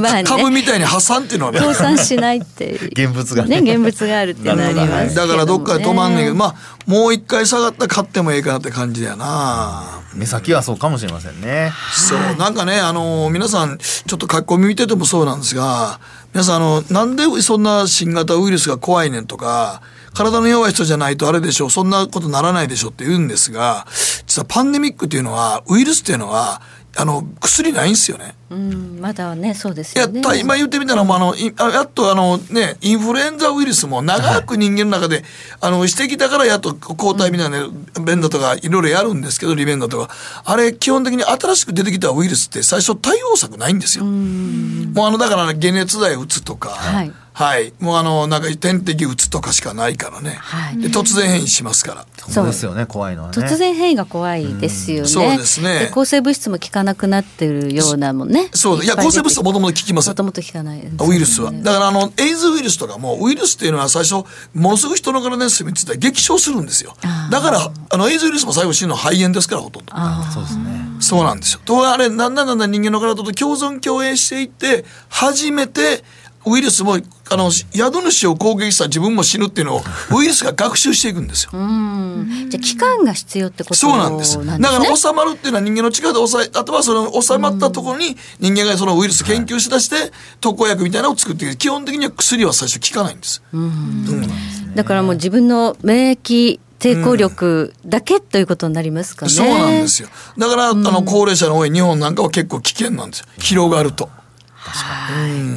まあ、ね、株みたいに破産っていうのはね倒産しないって現物が ね, ね現物があるってなります、はい、だからどっかで止まんねんけど、まあ、もう一回下がったら買ってもいいかなって感じだよな。目先はそうかもしれませんね。そうなんかね、あの皆さんちょっと書き込み見ててもそうなんですが、皆さんあのなんでそんな新型ウイルスが怖いねんとか体の弱い人じゃないとあれでしょうそんなことならないでしょって言うんですが、実はパンデミックっていうのはウイルスっていうのはあの薬ないんですよね、うん、まだねそうですよね。やった今言ってみたらもうあのやっとあの、ね、インフルエンザウイルスも長く人間の中で、はい、あのしてきたからやっと抗体みたいな、ねうん、便だとかいろいろやるんですけどリベンダとかあれ基本的に新しく出てきたウイルスって最初対応策ないんですよ。うんもうあのだから、ね、解熱剤打つとか、はいはい、もうあのなんか点滴打つとかしかないからね、はい、で突然変異しますから。そうですよね、怖いのはね突然変異が怖いですよね。そうですね、で抗生物質も効かなくなってるようなもんね。そういや抗生物質はもともと効きません。もともと効かないウイルスはだからあのエイズウイルスとかもウイルスっていうのは最初ものすごい人の体に住みついて激症するんですよ。だからあのエイズウイルスも最後死ぬのは肺炎ですからほとんど。あそうですね、そうなんですよ。とあれだんだんだんだん人間の体と共存共栄していって初めてウイルスもあの宿主を攻撃した自分も死ぬっていうのをウイルスが学習していくんですよ。うんじゃあ期間が必要ってことなんですね。そうなんです。だから収まるっていうのは人間の力で抑えあとはその収まったところに人間がそのウイルス研究しだして特効薬みたいなのを作っていく。基本的には薬は最初効かないんです。うん、うん、だからもう自分の免疫抵抗力だけということになりますかね、うん、そうなんですよ。だから、うん、あの高齢者の多い日本なんかは結構危険なんですよ、広がると。確かに、うん、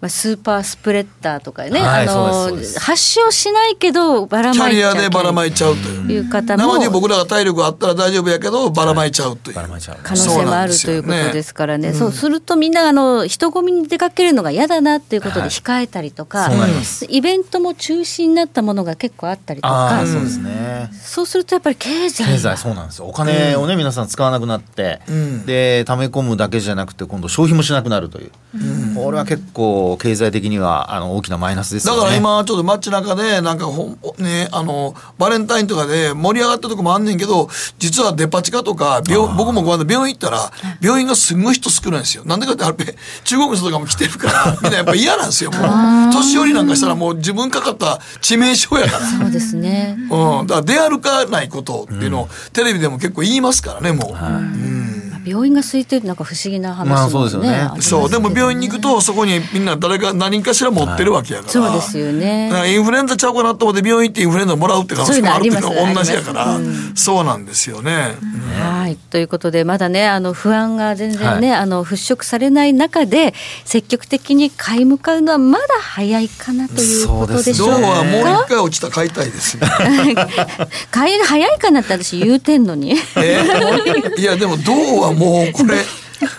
まあ、スーパースプレッダーとかね、はい、あの発症しないけどばらまいちゃう、キャリアでばらまいちゃうという方も、なのに僕らが体力があったら大丈夫やけどばらまいちゃうという可能性もあるということですからね、うん、そうするとみんなあの人混みに出かけるのが嫌だなということで控えたりとか、はい、イベントも中止になったものが結構あったりとか、あ、そうですね、そうするとやっぱり経済経済そうなんですよ。お金をね、うん、皆さん使わなくなって、うん、で溜め込むだけじゃなくて今度消費もしなくなるという、うん、これは結構経済的にはあの大きなマイナスですよね。だから今ちょっと街中でなんかほ、ね、あのバレンタインとかで盛り上がったとこもあんねんけど、実はデパ地下とか病僕もこの間病院行ったら病院がすごい人少ないんですよ。なんでかってあれ中国人とかも来てるからみんなやっぱ嫌なんですよ。もう年寄りなんかしたらもう自分かかった致命傷やから。そうですね、うん、だから出歩かないことっていうのをテレビでも結構言いますからね、もう、はい、うん、病院が空いてるなんか不思議な話も、ね、まあ、そうですよね。そう、でも病院に行くとそこにみんな誰か何かしら持ってるわけやから、はい、そうですよね。だからインフルエンザちゃうかなと思って病院行ってインフルエンザもらうって可能性もあるっていうのは同じやから、うん、そうなんですよね、うん、はい、ということでまだねあの不安が全然ね、はい、あの払拭されない中で積極的に買い向かうのはまだ早いかなということでしょうか。そうですね、どうはもう一回落ちた買いたいですね買いが早いかなって私言うてんのに、えー、いやでもどうはもうこれ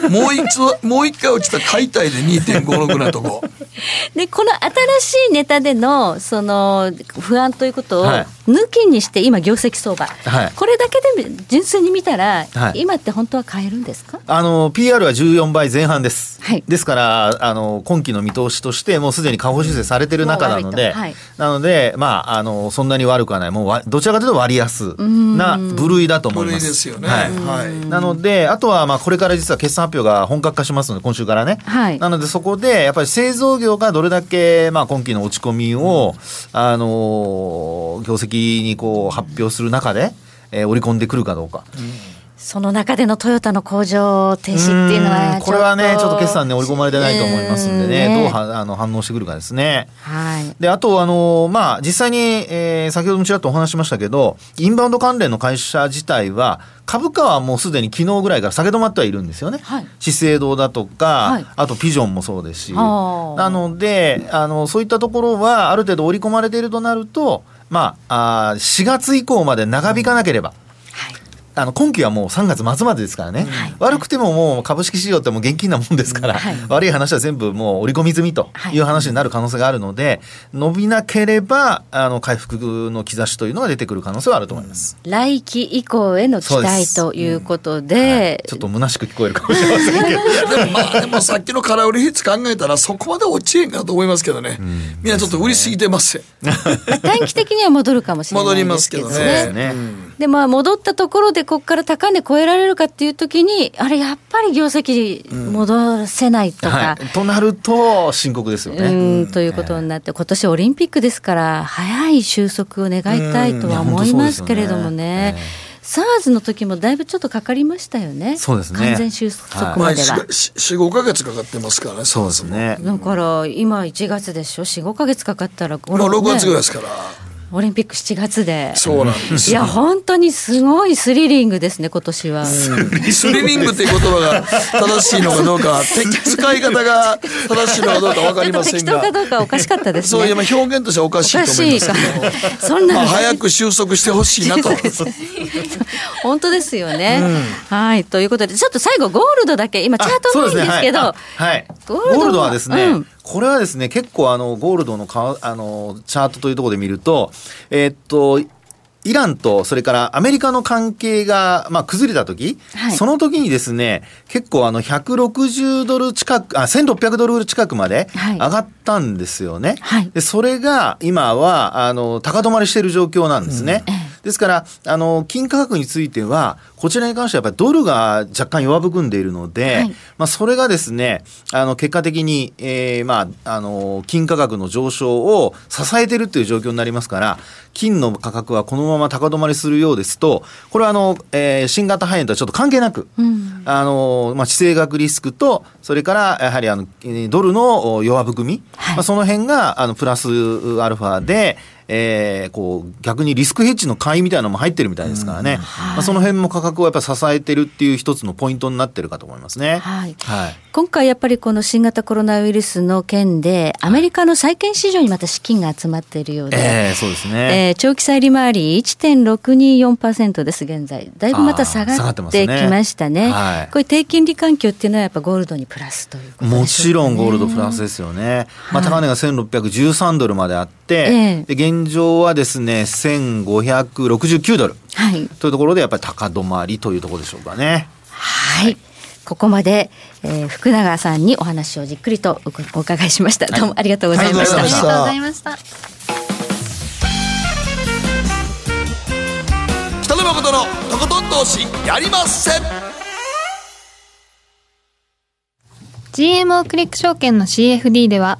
もう一度もう一回落ちた解体で にてんごろく なとこで、この新しいネタでのその不安ということを抜きにして今業績相場、はい、これだけで純粋に見たら、はい、今って本当は買えるんですか？あの ピーアール はじゅうよんばいぜん半です、はい、ですからあの今期の見通しとしてもうすでに下方修正されてる中なので、はい、なので、まあ、あのそんなに悪くはない、もうどちらかというと割安な部類だと思います。部類ですよね、はいはい、なのであとはまあこれから実は決算発表が本格化しますので今週からね、はい、なのでそこでやっぱり製造業がどれだけまあ今期の落ち込みをあの業績にこう発表する中でえ織り込んでくるかどうか、うん、その中でのトヨタの工場停止っていうのはちょっとこれはねちょっと決算に織り込まれてないと思いますんでね、どうはあの反応してくるかですね、はい、であとあの、まあ、実際に、えー、先ほどもちらっとお話しましたけどインバウンド関連の会社自体は株価はもうすでに昨日ぐらいから下げ止まってはいるんですよね、はい、資生堂だとか、はい、あとピジョンもそうですし、なのであのそういったところはある程度織り込まれているとなると、まあ、あしがつ以降まで長引かなければ、うん、あの今期はもうさんがつ末までですからね、はい、悪くてももう株式市場ってもう現金なもんですから、はい、悪い話は全部もう織り込み済みという話になる可能性があるので、はい、伸びなければあの回復の兆しというのが出てくる可能性はあると思います、うん、来期以降への期待ということで、うん、はい、ちょっと虚しく聞こえるかもしれませんけどでもまあでもさっきの空売り率考えたらそこまで落ちへんかと思いますけどね、うん、みんなちょっと売りすぎてますまあ短期的には戻るかもしれないですけどね、戻りますけどね、うん、でまあ戻ったところでここから高値超えられるかっていう時にあれやっぱり業績戻せないとか、うん、はい、となると深刻ですよね、うん、ということになって、えー、今年オリンピックですから早い収束を願いたいとは思いますけれどもね、SARS の時もだいぶちょっとかかりましたよね。そうですね、完全収束までは、はい、よん、ごかげつかかってますからね。そうですね、だから今いちがつでしょ、よん、ごかげつかかったらご、ね、ろくがつぐらいですから、オリンピックしちがつで、そうなんです。いや本当にすごいスリリングですね今年は。スリリングっていう言葉が正しいのかどうか、使い方が正しいのかどうか分かりませんが、適当かどうかおかしかったですね。そういや表現としてはおかしいと思いますけど、そんな、まあ、早く収束してほしいなと。本当ですよね、うん、はい、ということでちょっと最後ゴールドだけ今チャートないんですけど、はいはい、ゴールドはですね、うん、これはですね結構あのゴールドのかあのチャートというところで見ると、えー、っとイランとそれからアメリカの関係が、まあ、崩れた時、はい、その時にですね結構あのひゃくろくじゅうドル近く、あせんろっぴゃくドル近くまで上がったんですよね、はい、でそれが今はあの高止まりしている状況なんですね、うん、ええ、ですからあの金価格についてはこちらに関してはやっぱりドルが若干弱含んでいるので、はい、まあ、それがですねあの結果的に、えーまあ、あの金価格の上昇を支えているという状況になりますから、金の価格はこのまま高止まりするようですと、これはあの、えー、新型肺炎とはちょっと関係なく、うん、あのまあ、地政学リスクとそれからやはりあのドルの弱含み、はい、まあ、その辺があのプラスアルファで、えー、こう逆にリスクヘッジの買いみたいなのも入ってるみたいですからね、うんはいまあ、その辺も価格をやっぱり支えてるっていう一つのポイントになってるかと思いますね、はいはい、今回やっぱりこの新型コロナウイルスの件でアメリカの債券市場にまた資金が集まっているようで、えーそうですねえー、長期債利回り いちてんろくにーよんパーセント です現在だいぶまた下がってきましたね、はい、これ低金利環境っていうのはやっぱゴールドにプラスということでしょうね。もちろんゴールドプラスですよね、はいまあ、高値がせんろっぴゃくじゅうさんドルまであって、えー、で現状はですねせんごひゃくろくじゅうきゅうドル、はい、というところでやっぱり高止まりというところでしょうかね。はい、はい、ここまで、えー、福永さんにお話をじっくりとお伺いしました。どうもありがとうございました。ありがとうございました。北野誠のとことん投資やりまっせ。 ジーエムオー クリック証券の シーエフディー では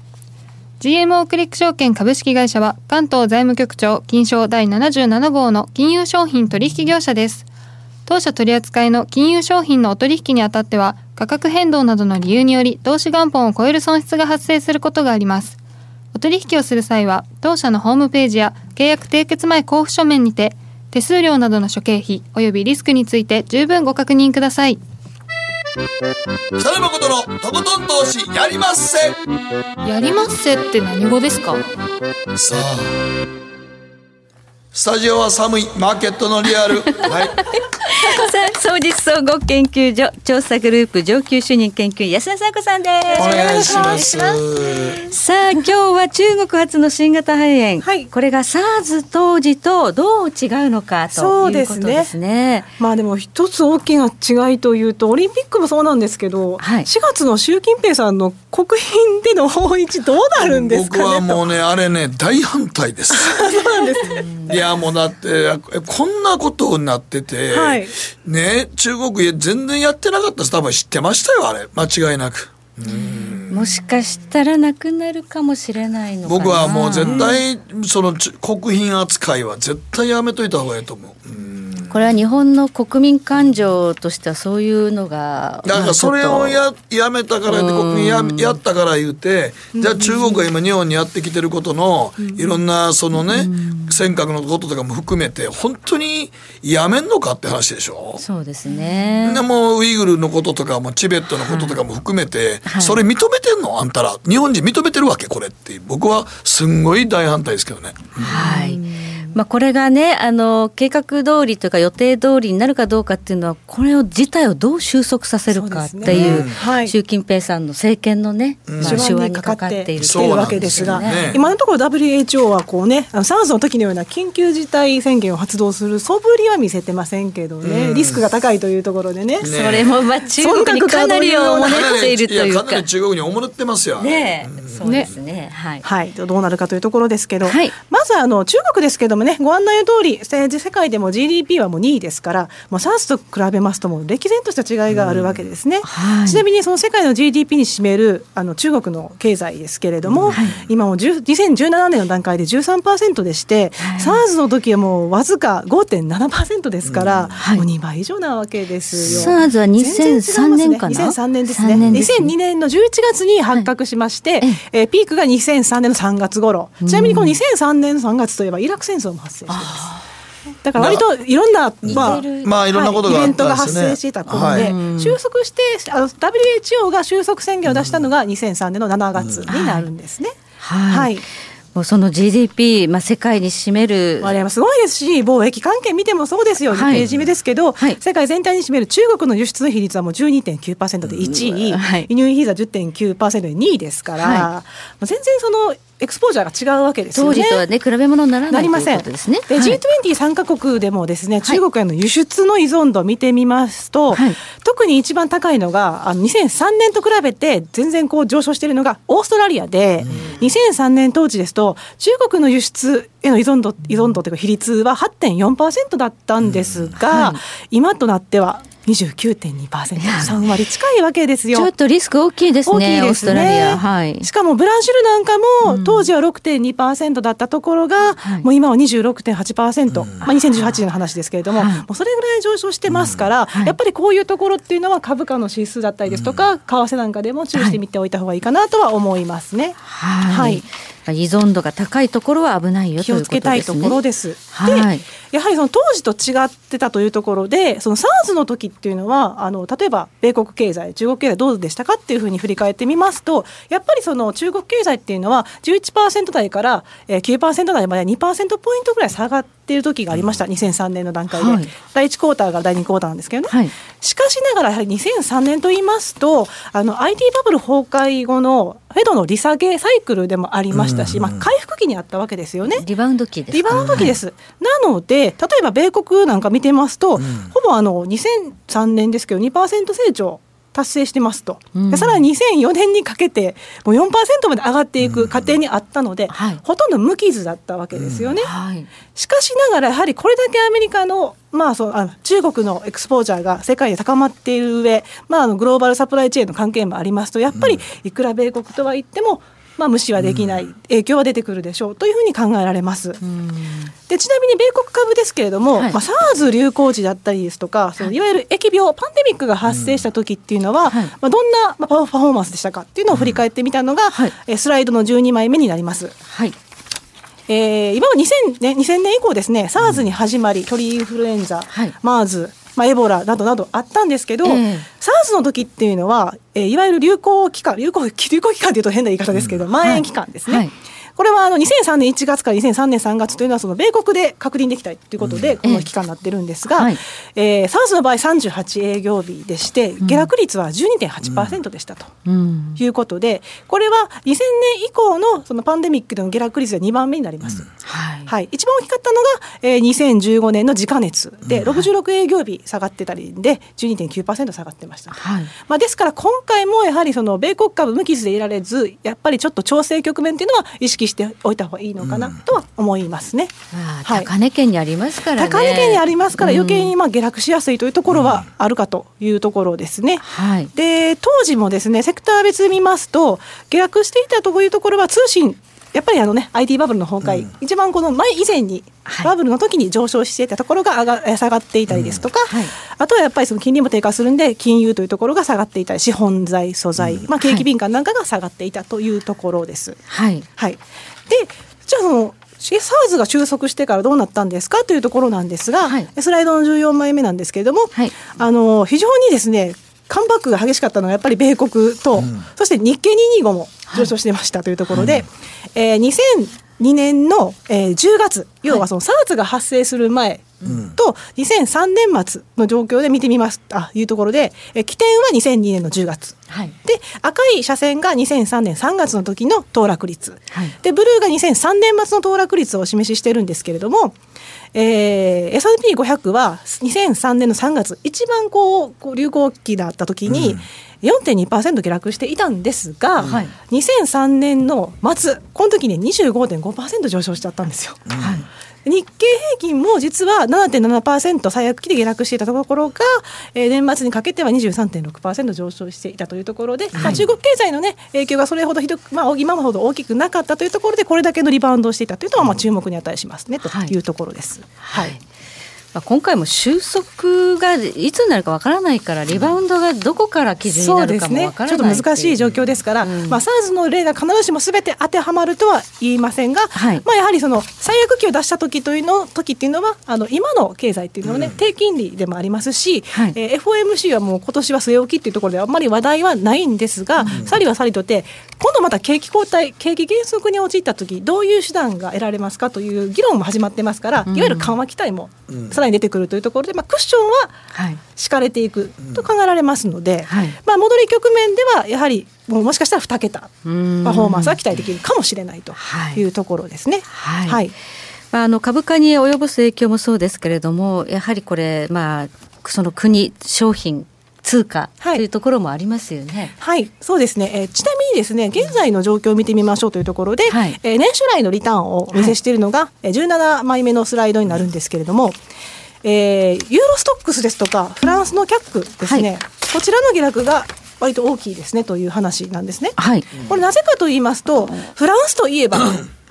ジーエムオー クリック証券株式会社は関東財務局長金商だいななじゅうななごうの金融商品取引業者です。当社取扱いの金融商品のお取引にあたっては価格変動などの理由により投資元本を超える損失が発生することがあります。お取引をする際は当社のホームページや契約締結前交付書面にて手数料などの諸経費及びリスクについて十分ご確認ください。北野誠のとことん投資やりまっせ。やりまっせって何語ですか？さあ、スタジオは寒い、マーケットのリアル、はい、さあ、総実総合研究所調査グループ上級主任研究員安田紗子さんです。お願いします。さあ、今日は中国発の新型肺炎、はい、これが SARS 当時とどう違うのかということですね。そうですね、まあ、でも一つ大きな違いというとオリンピックもそうなんですけど、はい、しがつの習近平さんの国賓での訪日どうなるんですかね。僕はもうねあれね大反対です。そうなんですいやもうだってこんなことになってて、はいね、中国全然やってなかったです。多分知ってましたよあれ間違いなく。うーん、もしかしたらなくなるかもしれないのかな。僕はもう絶対その国賓扱いは絶対やめといた方がいいと思う。うーん、これは日本の国民感情としてはそういうのがだからそれを や, やめたから国民 や, やったから言うてじゃあ中国が今日本にやってきてることのいろんなそのね尖閣のこととかも含めて本当にやめんのかって話でしょ。そうですね。でもウイグルのこととかもチベットのこととかも含めて、はい、それ認めてんのあんたら日本人認めてるわけこれって僕はすんごい大反対ですけどね。はい、まあ、これがねあの計画通りというか予定通りになるかどうかっていうのはこれを事態をどう収束させるかっていう、そうですね、うんはい、習近平さんの政権のね、うんまあ、手腕にかかっているわけですが、ね、今のところ ダブリューエイチオー はこうね SARS の時のような緊急事態宣言を発動する素振りは見せてませんけどね、うん、リスクが高いというところでね、ねそれもまあ中国にかなりを思っているというかかなり中国に思ってますよね。え、そうですね、ねはいはい、どうなるかというところですけど、はい、まずあの中国ですけどもね、ご案内の通り世界でも ジーディーピー はもうにいですから、もう SARS と比べますともう歴然とした違いがあるわけですね、うんはい、ちなみにその世界の ジーディーピー に占めるあの中国の経済ですけれども、うんはい、今もうにせんじゅうななねんの段階で じゅうさんパーセント でして、はい、SARS の時はもうわずか ごてんななパーセント ですから、うんはい、もうにばい以上なわけですよ。 SARS はにせんさんねんかな、にせんさんねんですね、にせんにねんのじゅういちがつに発覚しまして、はいえー、ピークがにせんさんねんのさんがつ頃、うん、ちなみにこのにせんさんねんのさんがつといえばイラク戦争も発生しています。だから割といろんな、まあまあ、いろんなことがあったんですね、イベントが発生していたことで、はい、収束してあの ダブリューエイチオー が収束宣言を出したのがにせんさんねんのしちがつになるんですね、うんはいはい、もうその ジーディーピー、まあ、世界に占めるあれはすごいですし貿易関係見てもそうですよ、はい、にページ目ですけど、はい、世界全体に占める中国の輸出の比率はもう じゅうにてんきゅうパーセント でいちい、はい、輸入比率は じゅってんきゅうパーセント でにいですから、はい、全然そのエクスポージャーが違うわけですよね。当時とは、ね、比べ物にならないということですね。で、はい、ジートゥエンティー 参加国でもですね、中国への輸出の依存度を見てみますと、はい、特に一番高いのがあのにせんさんねんと比べて全然こう上昇しているのがオーストラリアで、うん、にせんさんねん当時ですと中国の輸出への依存度、依存度というか比率は はちてんよんパーセント だったんですが、うんはい、今となってはにじゅうきゅうてんにパーセント、さん割近いわけですよ。ちょっとリスク大きいです ね, 大きいですねオーストラリア、はい、しかもブランシュルなんかも当時は ろくてんにパーセント だったところが、うん、もう今は にじゅうろくてんはちパーセント、うんまあ、にせんじゅうはちねんの話ですけれども、はい、もうそれぐらい上昇してますから、うんはい、やっぱりこういうところっていうのは株価の指数だったりですとか、うん、為替なんかでも注意してみておいた方がいいかなとは思いますね。はい、はい依存度が高いところは危ないよということですね。気をつけたいところです。はい、でやはりその当時と違ってたというところで、その SARS の時っていうのはあの例えば米国経済中国経済どうでしたかっていうふうに振り返ってみますと、やっぱりその中国経済っていうのは じゅういちパーセント 台から きゅうパーセント 台まで にパーセント ポイントぐらい下がっている時がありました。にせんさんねんの段階で、はい、だいいちクォーターからだいにクォーターなんですけどね、はい、しかしながらやはりにせんさんねんと言いますとあの アイティー バブル崩壊後のフェドの利下げサイクルでもありましたし、まあ、回復期にあったわけですよね。リバウンド期です。リバウンド期です、はい、なので例えば米国なんか見てますと、うん、ほぼあのにせんさんねんですけど にパーセント 成長達成してますと、うん、でさらににせんよねんにかけてもう よんパーセント まで上がっていく過程にあったので、うんはい、ほとんど無傷だったわけですよね、うんはい、しかしながらやはりこれだけアメリカのまあ、そうあの中国のエクスポージャーが世界で高まっている上、まあ、あのグローバルサプライチェーンの関係もありますとやっぱりいくら米国とは言っても、まあ、無視はできない、うん、影響は出てくるでしょうというふうに考えられます。うんでちなみに米国株ですけれども、はいまあ、SARS 流行時だったりですとかそのいわゆる疫病パンデミックが発生した時っていうのは、うんはいまあ、どんなパフォーマンスでしたかっていうのを振り返ってみたのが、うんはい、えスライドのじゅうにまいめになります。はいえー、今は にせんねん以降ですね SARS に始まり鳥インフルエンザ、はい、MERS、まあ、エボラなどなどあったんですけど、えー、SARS の時っていうのは、えー、いわゆる流行期間流行、流行期間というと変な言い方ですけど、うん、蔓延期間ですね、はいはいこれはあのにせんさんねんいちがつからにせんさんねんさんがつというのはその米国で確認できたということでこの期間になってるんですが、うんえー、SARS の場合さんじゅうはちえいぎょうびでして下落率は じゅうにてんはちパーセント でしたということでこれはにせんねん以降 の, そのパンデミックでの下落率でにばんめになります、うんはいはい、一番大きかったのがにせんじゅうごねんの時価熱でろくじゅうろくえいぎょうび下がってたりで じゅうにてんきゅうパーセント 下がってました、はいまあ、ですから今回もやはりその米国株無傷でいられずやっぱりちょっと調整局面というのは意識しておいた方がいいのかなとは思いますね、うんはい、高値圏にありますからね高値圏にありますから余計にまあ下落しやすいというところはあるかというところですね、うんはい、で当時もですねセクター別見ますと下落していたというところは通信やっぱりあの、ね、アイティー バブルの崩壊、うん、一番この前以前に、はい、バブルの時に上昇していたところが上が下がっていたりですとか、うんはい、あとはやっぱりその金利も低下するんで金融というところが下がっていたり資本財素材、うんまあ、景気敏感なんかが下がっていたというところです、はいはい、でじゃあその SARS が収束してからどうなったんですかというところなんですが、はい、スライドのじゅうよんまいめなんですけれども、はい、あの非常にですねカムバックが激しかったのはやっぱり米国と、うん、そして日経にひゃくにじゅうごも上昇してましたというところで、はいはいえー、にせんにねんの、えー、じゅうがつ要はその SARS が発生する前とにせんさんねん末の状況で見てみますというところで、えー、起点はにせんにねんのじゅうがつ、はい、で赤い斜線がにせんさんねんさんがつの時の騰落率、はい、でブルーがにせんさんねん末の騰落率をお示ししてるんですけれどもえー、エスアンドピーごひゃく はにせんさんねんのさんがつ一番こうこう流行期だった時に よんてんにパーセント 下落していたんですが、うん、にせんさんねんの末この時に にじゅうごてんごパーセント 上昇しちゃったんですよ、うんはい日経平均も実は ななてんななパーセント 最悪期で下落していたところが、えー、年末にかけては にじゅうさんてんろくパーセント 上昇していたというところで、はいまあ、中国経済の、ね、影響がそれほどひどく、まあ、今ほど大きくなかったというところでこれだけのリバウンドをしていたというのはまあ注目に値しますね、うん、というところです、はいはいまあ、今回も収束がいつになるかわからないからリバウンドがどこから基準になるかもわからない、うん、そうですねちょっと難しい状況ですから、うんまあ、SARS の例が必ずしも全て当てはまるとは言いませんが、はいまあ、やはりその最悪期を出した時というの時っていうのはあの今の経済っていうのは、ねうん、低金利でもありますし、はいえー、エフオーエムシー はもう今年は据え置きっていうところであんまり話題はないんですが、うん、さりはさりとて今度また景気後退景気減速に陥った時どういう手段が得られますかという議論も始まってますからいわゆる緩和期待も、うんさらに出てくるというところで、まあ、クッションは敷かれていくと考えられますので、はいうんはいまあ、戻り局面ではやはりもうもしかしたらに桁パフォーマンスは期待できるかもしれないというところですね。はいはいはいまあ、あの株価に及ぼす影響もそうですけれども、やはりこれ、まあ、その国商品通貨というところもありますよね。はい、はい、そうですね、えー、ちなみにですね現在の状況を見てみましょうというところで、はいえー、年初来のリターンをお見せしているのが、はい、じゅうななまいめのスライドになるんですけれども、えー、ユーロストックスですとかフランスのキャックですね、はい、こちらの下落が割と大きいですねという話なんですね、はい、これなぜかと言いますとフランスといえば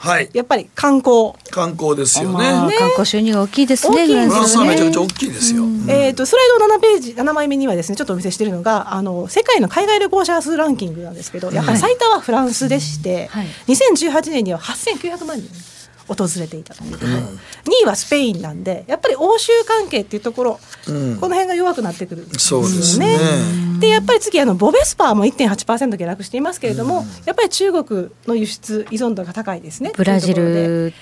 はい、やっぱり観光観光ですよ ね,、まあ、ね観光収入が大きいですね。フランスはめちゃくちゃ大きいですよ、うんうんえー、とスライドななページななまいめにはですねちょっとお見せしているのがあの世界の海外旅行者数ランキングなんですけど、やっぱり最多はフランスでして、はい、にせんじゅうはちねんにははっせんきゅうひゃくまんにん訪れていたということで、うん、にいはスペインなんでやっぱり欧州関係っていうところ、うん、この辺が弱くなってくるんですよね。そうですね。でやっぱり次あのボベスパーも いってんはちパーセント 下落していますけれども、うん、やっぱり中国の輸出依存度が高いですね。ブラジル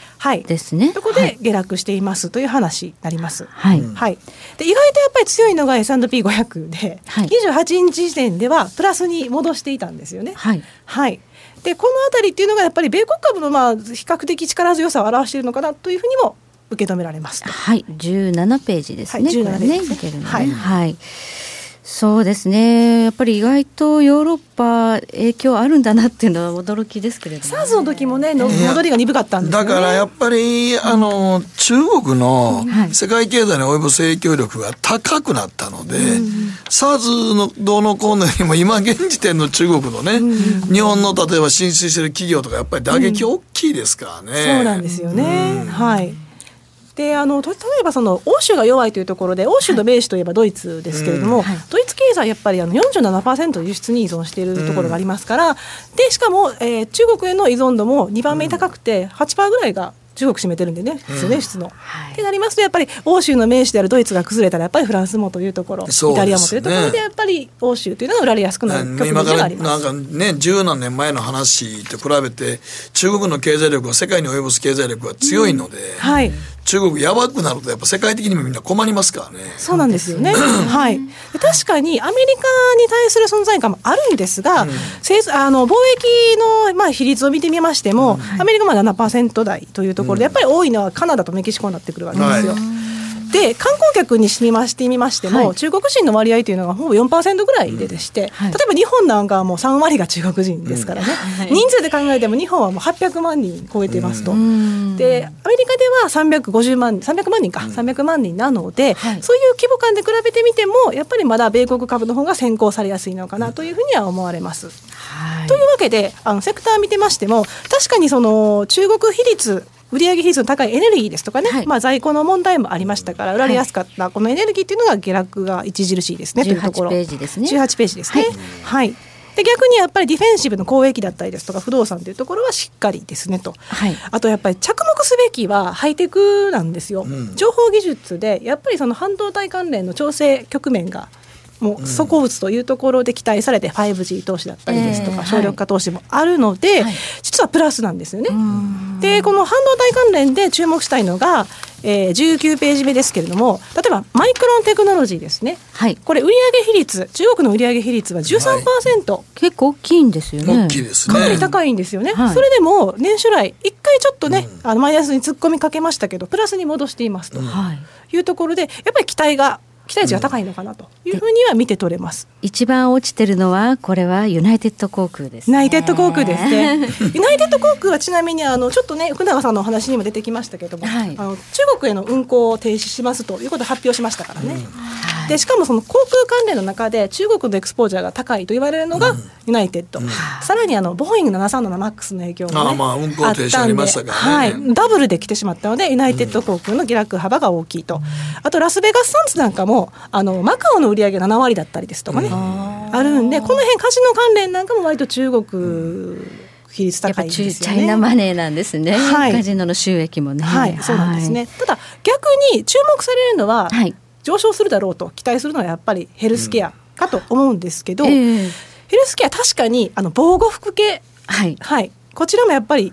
ですね、はい、そこで下落していますという話になります、はいはい、で意外とやっぱり強いのが エスアンドピーごひゃく で、はい、にじゅうはちにち時点ではプラスに戻していたんですよね。はい、はいでこのあたりっていうのがやっぱり米国株のまあ比較的力強さを表しているのかなというふうにも受け止められます。はい、じゅうななページですね。はい、じゅうななページですね。はいはい、そうですね。やっぱり意外とヨーロッパ影響あるんだなっていうのは驚きですけれども、ね、SARS の時もねの戻りが鈍かったんですよね。だからやっぱりあの中国の世界経済に及ぼす影響力が高くなったので、はいうん、SARS のどうのこうのよりも今現時点の中国のね、うん、日本の例えば進出してる企業とかやっぱり打撃大きいですからね、うん、そうなんですよね、うん、はいであの例えばその欧州が弱いというところで欧州の米市といえばドイツですけれども、はいうんはい、ドイツ経済はやっぱりあの よんじゅうななパーセント 輸出に依存しているところがありますから、うん、でしかも、えー、中国への依存度もにばんめに高くて はちパーセント ぐらいが中国占めてるんでね、うん、輸出の、はい、ってなりますとやっぱり欧州の名手であるドイツが崩れたらやっぱりフランスもというところ、ね、イタリアもというところでやっぱり欧州というのが売られやすくなる局面があります。今からなんかね十何年前の話と比べて中国の経済力は世界に及ぼす経済力は強いので、うんはい、中国やばくなるとやっぱ世界的にもみんな困りますからね。そうなんですよね、はい、確かにアメリカに対する存在感もあるんですが、うん、あの貿易の、まあ、比率を見てみましても、うんはい、アメリカは ななパーセント 台というところやっぱり多いのはカナダとメキシコになってくるわけですよ、はい、で観光客にしてみましても、はい、中国人の割合というのがほぼ よんパーセント ぐらいでして、うんはい、例えば日本なんかはもうさんわりが中国人ですからね、うんはい、人数で考えても日本はもうはっぴゃくまんにん超えてますと、うん、でアメリカではさんびゃくごじゅうまんにんさんびゃくまんにんか、うん、さんびゃくまんにんなので、はい、そういう規模感で比べてみてもやっぱりまだ米国株の方が先行されやすいのかなというふうには思われます、はい、というわけであのセクター見てましても確かにその中国比率売上比率の高いエネルギーですとかね、はいまあ、在庫の問題もありましたから売られやすかった、はい、このエネルギーというのが下落が著しいですねというところ。じゅうはちページですね。じゅうはちページですね、はいはい、で逆にやっぱりディフェンシブの公益だったりですとか不動産というところはしっかりですねと、はい、あとやっぱり着目すべきはハイテクなんですよ、うん、情報技術でやっぱりその半導体関連の調整局面がもう底打つというところで期待されて ファイブジー 投資だったりですとか省力化投資もあるので実はプラスなんですよね。でこの半導体関連で注目したいのがえじゅうきゅうページめですけれども例えばマイクロンテクノロジーですね、はい、これ売上比率中国の売上比率は じゅうさんパーセント、はい、結構大きいんですよね。大きいですね。かなり高いんですよね、はい、それでも年初来いっかいちょっとね、うん、あのマイナスに突っ込みかけましたけどプラスに戻していますというところでやっぱり期待が期待値が高いのかなというふうには見て取れます、うん、一番落ちてるのはこれはユナイテッド航空ですね。ユナイテッド航空ですねユナイテッド航空はちなみにあのちょっとね福永さんのお話にも出てきましたけども、はい、あの中国への運航を停止しますということを発表しましたからね、うんはい、でしかもその航空関連の中で中国のエクスポージャーが高いと言われるのがユナイテッド、うんうん、さらにあのボーイングななさんななマックスの影響が、ね、あまあ運航停止ありましたからね、はい、ダブルで来てしまったのでユナイテッド航空の下落幅が大きいと、うん、あとラスベガスサンズなんかもあのマカオの売り上げがななわりだったりですとかね、うん、あるんでこの辺カジノ関連なんかも割と中国比率高いですよね。やっぱチャイナマネーなんですね、はい、カジノの収益もね、はいはい、そうなんですね、はい、ただ逆に注目されるのは、はい、上昇するだろうと期待するのはやっぱりヘルスケアかと思うんですけど、うんえー、ヘルスケア確かにあの防護服系、はいはい、こちらもやっぱり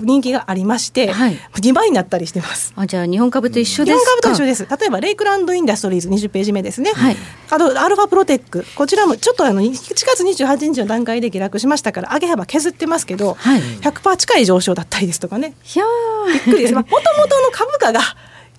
人気がありまして、はい、にばいになったりしてます。あ、じゃあ日本株と一緒ですか。日本株と一緒です。例えばレイクランドインダストリーズにじゅうページ目ですね、はい、あとアルファプロテック、こちらもちょっとあのいちがつにじゅうはちにちの段階で下落しましたから上げ幅削ってますけど、はい、ひゃくパーセント 近い上昇だったりですとかね、いやびっくりです。まあ、元々の株価が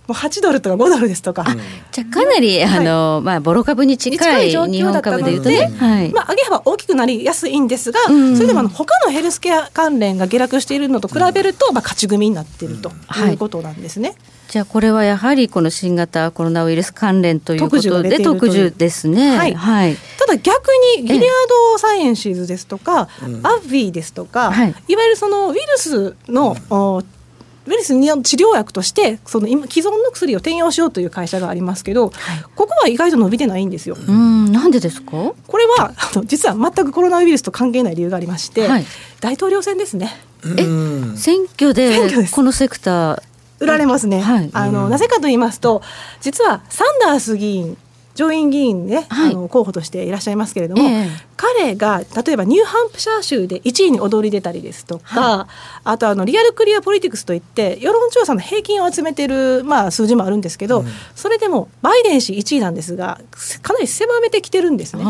もうはちドルとかごドルですとか、あ、じゃあかなり、うん、あの、はい、まあ、ボロ株に近い日本株でいうとね、はい、まあ、上げ幅大きくなりやすいんですが、うん、それでもあの他のヘルスケア関連が下落しているのと比べると、まあ、勝ち組になっているということなんですね、うん、はい。じゃあこれはやはりこの新型コロナウイルス関連ということで特需ですね、はいはい、ただ逆にギリアドサイエンシーズですとか、うん、アビーですとか、はい、いわゆるそのウイルスの、うん、ウイルスに治療薬としてその今既存の薬を転用しようという会社がありますけど、はい、ここは意外と伸びてないんですよ。うん、なんでですか。これはあの実は全くコロナウイルスと関係ない理由がありまして、はい、大統領選ですね。え、選挙でこのセクター売られますね、はい、あのなぜかと言いますと、実はサンダース議員、上院議員で、ね、はい、あの候補としていらっしゃいますけれども、えー、彼が例えばニューハンプシャー州でいちいに躍り出たりですとか、はい、あとあのリアルクリアポリティクスといって世論調査の平均を集めている、まあ、数字もあるんですけど、うん、それでもバイデン氏いちいなんですが、かなり狭めてきてるんですね。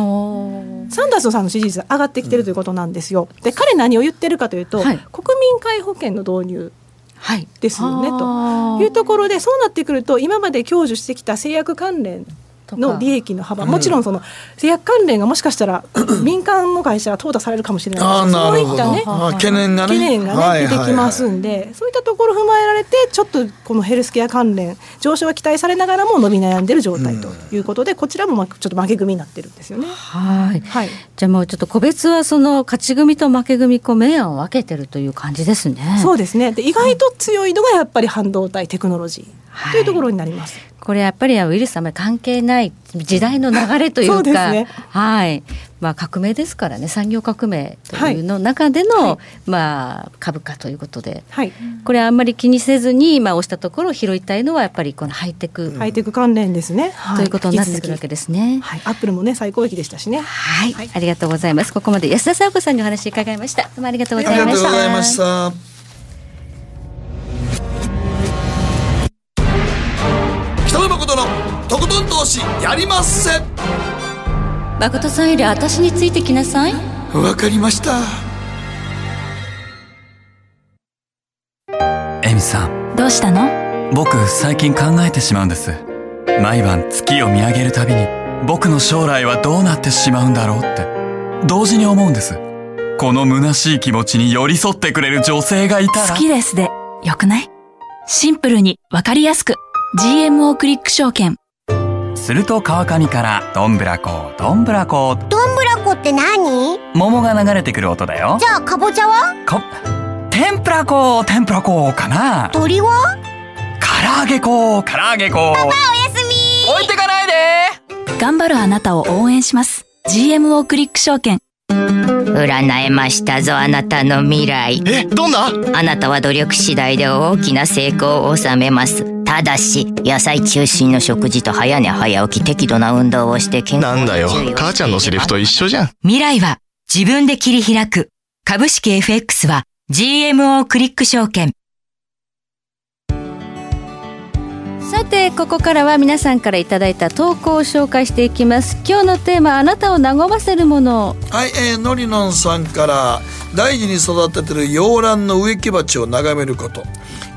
サンダースさんの支持率が上がってきてるということなんですよ。で、彼何を言ってるかというと、はい、国民皆保険の導入、はい、ですよねというところで、そうなってくると今まで享受してきた製薬関連の利益の幅、うん、もちろんその製薬関連がもしかしたら民間の会社が淘汰されるかもしれないし、そういった、ね、懸念が ね, 懸念がね、はいはいはい、出てきますんで、そういったところを踏まえられて、ちょっとこのヘルスケア関連上昇が期待されながらも伸び悩んでる状態ということで、うん、こちらもまちょっと負け組になってるんですよね。はい、はい、じゃあもうちょっと個別はその勝ち組と負け組、こう明暗を分けてるという感じですね。そうですね。で、意外と強いのがやっぱり半導体テクノロジー、はい、というところになります。これやっぱりウイルスあまり関係ない時代の流れというかそうですね、はい、まあ、革命ですからね、産業革命というの中での、はい、まあ、株価ということで、はい、これあんまり気にせずに、まあ、押したところを拾いたいのはやっぱりこのハイテク、うん、ハイテク関連ですね、ということになってくるわけですね、はい、アップルもね最高益でしたしね、はい、はい、ありがとうございます。ここまで安田佐和子さんにお話伺いました。どうもありがとうございました。ありがとうございました。とことん投資やりまっせ。誠さんより私についてきなさい。わかりました。エミさん、どうしたの？僕最近考えてしまうんです。毎晩月を見上げるたびに、僕の将来はどうなってしまうんだろうって同時に思うんです。この虚しい気持ちに寄り添ってくれる女性がいたら。好きですでよくない？シンプルにわかりやすく ジーエムオー クリック証券。すると川上からどんぶらこどんぶらこどんぶらこって何？桃が流れてくる音だよ。じゃあかぼちゃは？か天ぷらこ天ぷらこかな。鳥は？唐揚げこ唐揚げこ。パパおやすみ。置いてかないで。頑張るあなたを応援します ジーエムオー クリック証券。占えましたぞ、あなたの未来。え、どんな？あなたは努力次第で大きな成功を収めます。ただし野菜中心の食事と早寝早起き、適度な運動をして健康を。なんだよ、母ちゃんのセリフと一緒じゃん。未来は自分で切り開く。株式 エフエックス は ジーエムオー クリック証券。さて、ここからは皆さんからいただいた投稿を紹介していきます。今日のテーマ、あなたを和ませるもの。はい、えー、のりのんさんから、大事に育ててる洋蘭の植木鉢を眺めること。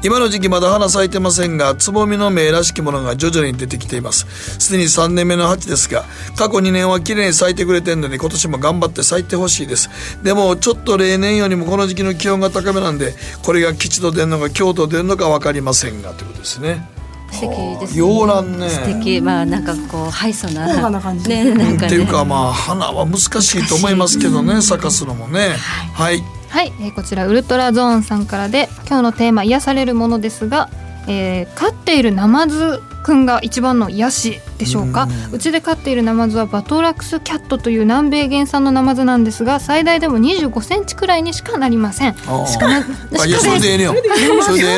今の時期まだ花咲いてませんが、つぼみの芽らしきものが徐々に出てきています。すでにさんねんめの鉢ですが、過去にねんは綺麗に咲いてくれてるのに、今年も頑張って咲いてほしいです。でもちょっと例年よりもこの時期の気温が高めなんで、これが吉と出るのか凶と出るのか分かりませんが、ということですね。素敵ですね。洋蘭ね。素敵。まあなんかこうハイソな。高価な感じ。ね、なんかね。っていうかまあ花は難しいと思いますけどね、咲かすのもね。はい。はい、えー、こちらウルトラゾーンさんからで、今日のテーマ癒されるものですが、えー、飼っているナマズくんが一番の癒しでしょうか。うちで飼っているナマズはバトラックスキャットという南米原産のナマズなんですが、最大でもにじゅうごセンチくらいにしかなりません。しかなしかそれでええねよ。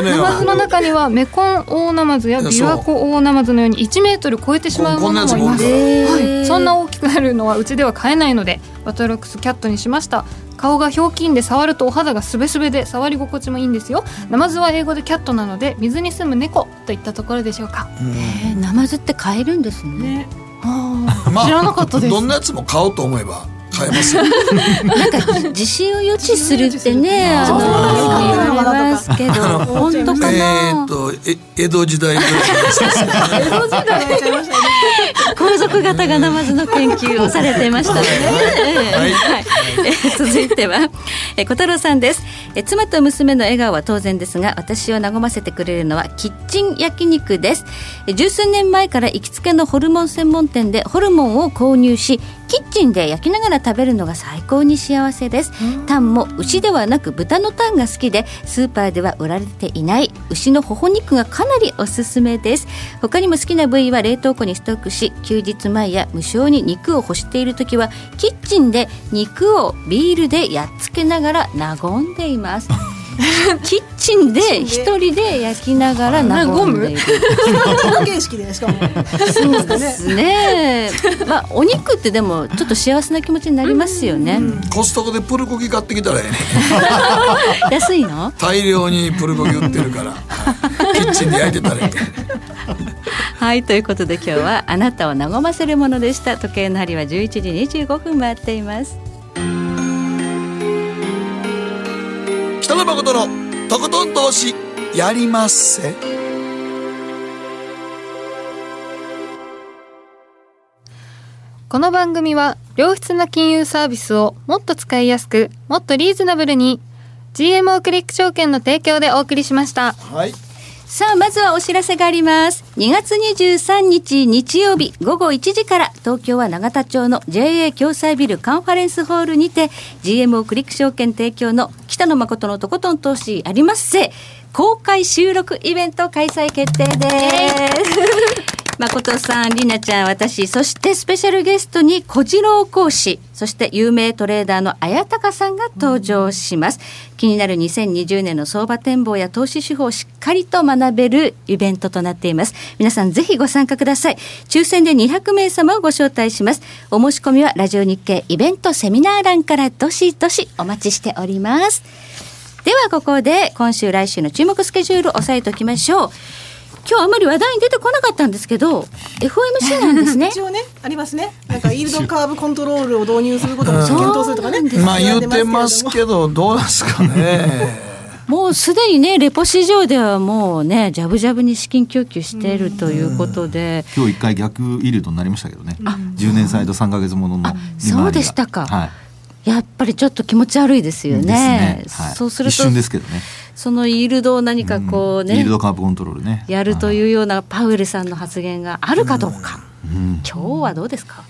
ナマズの中にはメコンオオナマズやビワコオオナマズのようにいちメートル超えてしまうものもいます。はい、そんな大きくなるのはうちでは飼えないので、バトロックスキャットにしました。顔がひょうきんで触るとお肌がすべすべで触り心地もいいんですよ。ナマズは英語でキャットなので水に住む猫といったところでしょうか。へー、ナマズって飼えるんですね。ね、あ、まあ、知らなかったです。どんなやつも買おうと思えば買えますなんか地震を予知するってね、あの言われますけど本当かな。えー、っと江戸時代ぐらい江戸時代になっちゃいましたね。皇族方がナマズの研究をされていましたね、はいはい、続いてはえ小太郎さんです。え妻と娘の笑顔は当然ですが、私を和ませてくれるのはキッチン焼肉です。十数年前から行きつけのホルモン専門店でホルモンを購入し、キッチンで焼きながら食べるのが最高に幸せです。タンも牛ではなく豚のタンが好きで、スーパーでは売られていない牛の頬肉がかなりおすすめです。他にも好きな部位は冷凍庫にストックし、休日前や無性に肉を欲しているときはキッチンで肉をビールでやっつけながら和んでいますキッチンで一人で焼きながら和んでいる形式でしかもそうですね、まあ、お肉ってでもちょっと幸せな気持ちになりますよね。うん、コストコでプルコギ買ってきたらいいね安いの大量にプルコギ売ってるからキッチンで焼いてたらいいはい、ということで今日はあなたを和ませるものでした。時計の針はじゅういちじにじゅうごふん回っています。北野誠のとことん投資やりまっせ。この番組は良質な金融サービスをもっと使いやすく、もっとリーズナブルに ジーエムオー クリック証券の提供でお送りしました。はい、さあまずはお知らせがあります。にがつにじゅうさんにち日曜日ごごいちじから東京は永田町の ジェーエー 共済ビルカンファレンスホールにて ジーエムオー クリック証券提供の北野誠のとことん投資ありますせ公開収録イベント開催決定です誠さん、りなちゃん、私、そしてスペシャルゲストに小次郎講師、そして有名トレーダーの綾鷹さんが登場します。うん、気になるにせんにじゅうねんの相場展望や投資手法をしっかりと学べるイベントとなっています。皆さんぜひご参加ください。抽選でにひゃくめいさまをご招待します。お申し込みはラジオ日経イベントセミナー欄からどしどしお待ちしております。ではここで今週来週の注目スケジュールを押さえておきましょう。今日あまり話題に出てこなかったんですけど エフオーエムシー なんですね一応ねありますね。なんかイールドカーブコントロールを導入することも検討するとかね、うん、まあ言ってますけどどうですかねもうすでにねレポ市場ではもうねジャブジャブに資金供給しているということで、うん、今日いっかい逆イールドになりましたけどね、うん、じゅうねん債とさんかげつものの利回りが、そうでしたか、はい、やっぱりちょっと気持ち悪いですよね。ですね、はい、そうすると一瞬ですけどね、そのイールドを何かこうね、うん、イールドカーブコントロールねやるというようなパウエルさんの発言があるかどうか、うんうん、今日はどうですか。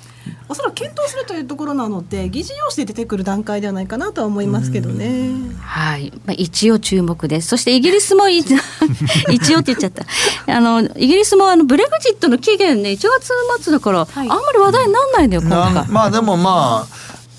おそらく検討するというところなので議事要旨で出てくる段階ではないかなとは思いますけどね、うん、はい、まあ、一応注目です。そしてイギリスも一応って言っちゃったあのイギリスもあのブレグジットの期限ねいちがつまつだから、はい、あんまり話題にならないんだよ今回。まあでもまあ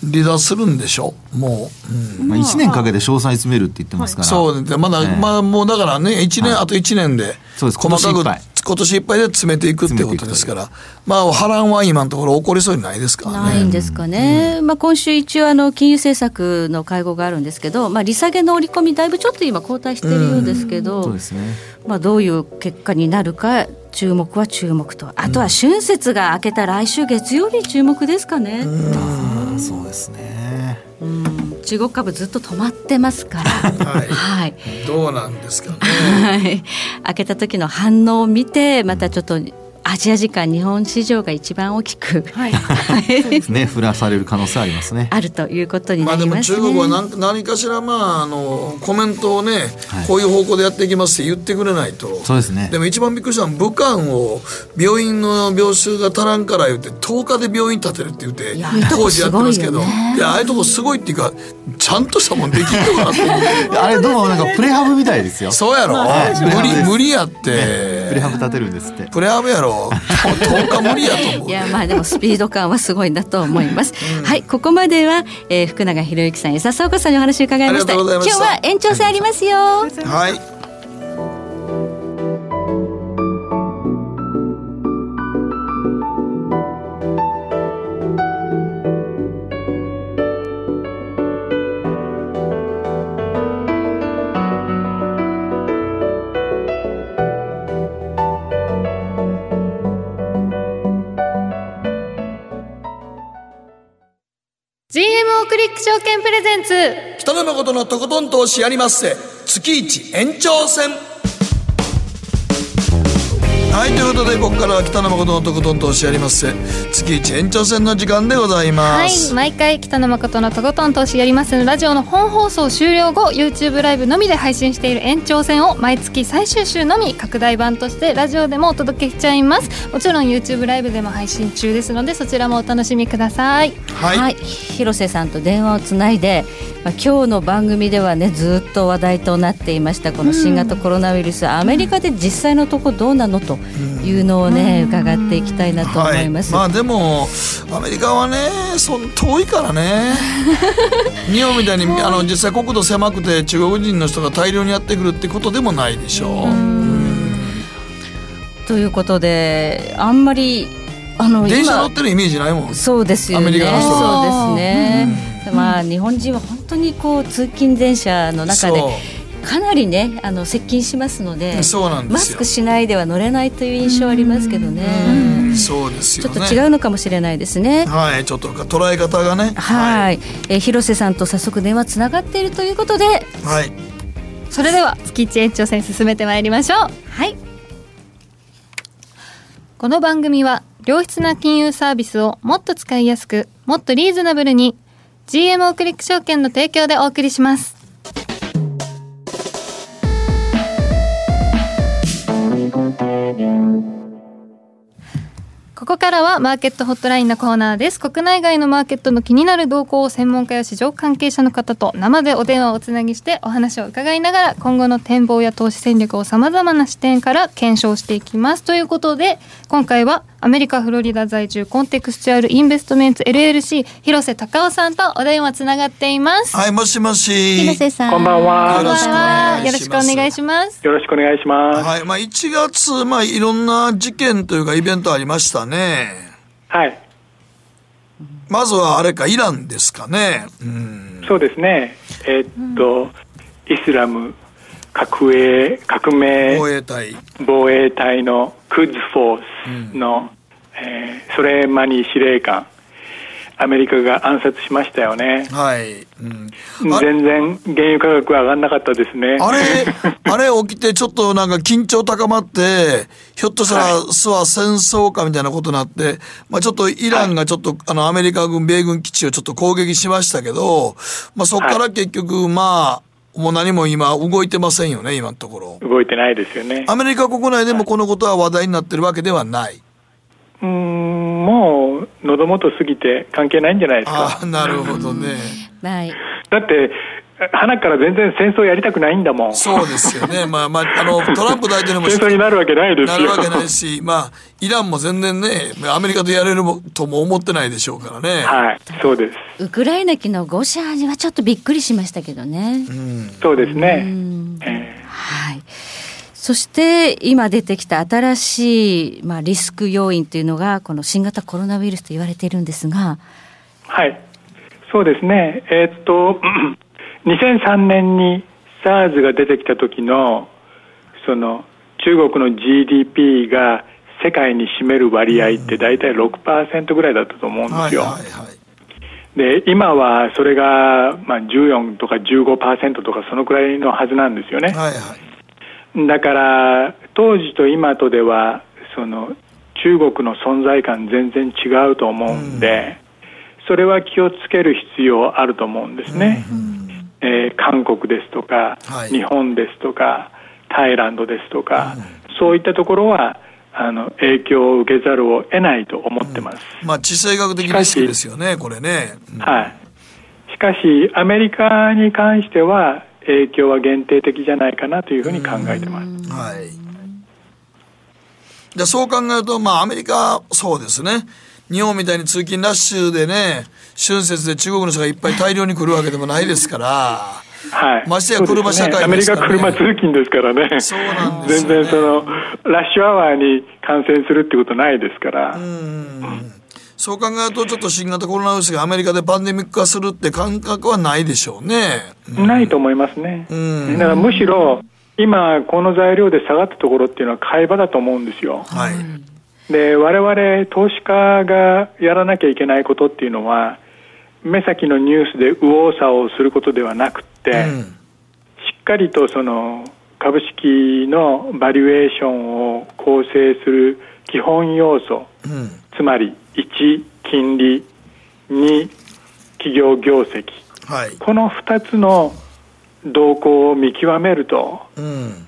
離脱するんでしょもう、うん、まあ、いちねんかけて詳細詰めるって言ってますから、はい、そうでまだ、えーまあ、もうだからねいちねん、はい、あといちねんで細かく今年いっぱいで詰めていくってことですから、まあ波乱は今のところ起こりそうにないですからね。ないんですかね、うん、まあ、今週一応あの金融政策の会合があるんですけど、まあ、利下げの織り込みだいぶちょっと今後退しているようですけど、うん、そうですね、まあ、どういう結果になるか注目は注目と、あとは春節が明けた来週月曜日注目ですかね、うんうん、そうですね、うん、中国株ずっと止まってますからはい、はい、どうなんですかね、はい、開けた時の反応を見てまたちょっとアジア時間日本市場が一番大きく、はいはい、そうですね、振らされる可能性ありますねあるということになりますね。まあ、でも中国は 何, 何かしら、まあ、あのコメントをね、はい、こういう方向でやっていきますって言ってくれないと。そうですね、でも一番びっくりしたのは武漢を病院の病床が足らんから言ってとおかで病院建てるって言って工事やってますけど、いや、いい、ね、ああいうとこすごいっていうかちゃんとしたもんできるとこなってあれどうもなんかプレハブみたいですよ。そうやろ、はい、無理、無理やってプレハブ建てるんですって。プレハブやろとおか無理やと思う、ね、いやまあでもスピード感はすごいんだと思います、うん、はい、ここまでは、えー、福永博之さん、江澤子さんにお話を伺いました。今日は延長戦ありますよ。はい、証券プレゼンツ、北野誠のとことん投資やりまっせ、月一延長戦。はい、ということでここからは北野誠のとことん投資やりまっせ月一延長戦の時間でございます。はい、毎回北野誠のとことん投資やりまっせのラジオの本放送終了後 YouTube ライブのみで配信している延長戦を毎月最終週のみ拡大版としてラジオでもお届けしちゃいます。もちろん YouTube ライブでも配信中ですので、そちらもお楽しみください。はい、はい、広瀬さんと電話をつないで、まあ、今日の番組ではね、ずっと話題となっていましたこの新型コロナウイルス、うん、アメリカで実際のとこどうなのというのをね、うん、伺っていきたいなと思います。はい、まあでもアメリカはね、そ遠いからね日本みたいにあの実際国土狭くて中国人の人が大量にやってくるってことでもないでしょう。うんうん、ということで、あんまりあの電車乗ってるイメージないもん。そうですよね、アメリカの人は。そうですね、うん、まあ日本人は本当にこう通勤電車の中でかなりね、あの接近しますので、そうなんですよ、マスクしないでは乗れないという印象ありますけどね。うんうん、そうですよね、ちょっと違うのかもしれないですね。はい、ちょっと捉え方がね。はい、えー、広瀬さんと早速電話つながっているということで、はい、それでは月一延長戦進めてまいりましょう。はい、この番組は良質な金融サービスをもっと使いやすく、もっとリーズナブルに ジーエムオー クリック証券の提供でお送りします。ここからはマーケットホットラインのコーナーです。国内外のマーケットの気になる動向を専門家や市場関係者の方と生でお電話をつなぎしてお話を伺いながら、今後の展望や投資戦略をさまざまな視点から検証していきます。ということで、今回はアメリカフロリダ在住コンテクスチュアルインベストメンツ エルエルシー 広瀬隆夫さんとお電話つながっています。はい、もしもし、広瀬さん、こんばんは。よろしくお願いします。よろしくお願いします。はい、まあ、いちがつ、まあ、いろんな事件というかイベントありましたね。ね、はい、まずはあれか、イランですかね。うん、そうですね、えーっとうん、イスラム革命防衛隊防衛隊のクッズフォースの、うんえー、ソレイマニ司令官、アメリカが暗殺しましたよね。はい、うん、全然原油価格は上がんなかったですね。あれあれ起きてちょっとなんか緊張高まって、ひょっとしたらすは戦争かみたいなことになって、まあ、ちょっとイランがちょっと、はい、あのアメリカ軍米軍基地をちょっと攻撃しましたけど、まあ、そこから結局、はい、まあもう何も今動いてませんよね、今のところ。動いてないですよね。アメリカ国内でもこのことは話題になってるわけではない。うーん、もう喉元過ぎて関係ないんじゃないですか。あ、なるほどね。だって花から全然戦争やりたくないんだもん。そうですよね。まあまあ、あのトランプ大統領も戦争になるわけないですよ。なるわけないし、まあイランも全然ね、アメリカとやれるとも思ってないでしょうからね。はい、そうです。ウクライナ機の誤射にはちょっとびっくりしましたけどね。うん、そうですね。うん、えー、はい。そして今出てきた新しい、まあ、リスク要因というのがこの新型コロナウイルスと言われているんですが。はい、そうですね、えー、っとにせんさんねんに SARS が出てきた時のその中国の ジーディーピー が世界に占める割合ってだいたい ろくパーセント ぐらいだったと思うんですよ。はいはいはい、で今はそれが、まあ、じゅうよんとか じゅうごパーセント とかそのくらいのはずなんですよね。はいはい、だから当時と今とではその中国の存在感全然違うと思うんで、うん、それは気をつける必要あると思うんですね。うん、えー、韓国ですとか、はい、日本ですとかタイランドですとか、うん、そういったところはあの影響を受けざるを得ないと思ってます。うん、まあ、地政学的リスクですよね、これね。うん、はい、しかしアメリカに関しては影響は限定的じゃないかなというふうに考えてます。はい、じゃあそう考えると、まあ、アメリカ、そうですね、日本みたいに通勤ラッシュでね、春節で中国の人がいっぱい大量に来るわけでもないですからはい、ましてや車社会ですからね。アメリカ車通勤ですからね。そうなんですよね。全然そのラッシュアワーに感染するってことないですから。うん、そう考えるとちょっと新型コロナウイルスがアメリカでパンデミック化するって感覚はないでしょうね。うん、ないと思いますね。うん、だからむしろ今この材料で下がったところっていうのは買い場だと思うんですよ。はい、で我々投資家がやらなきゃいけないことっていうのは、目先のニュースで右往左往することではなくって、うん、しっかりとその株式のバリュエーションを構成する基本要素、うん、つまりいち金利、に企業業績、はい、このふたつの動向を見極めると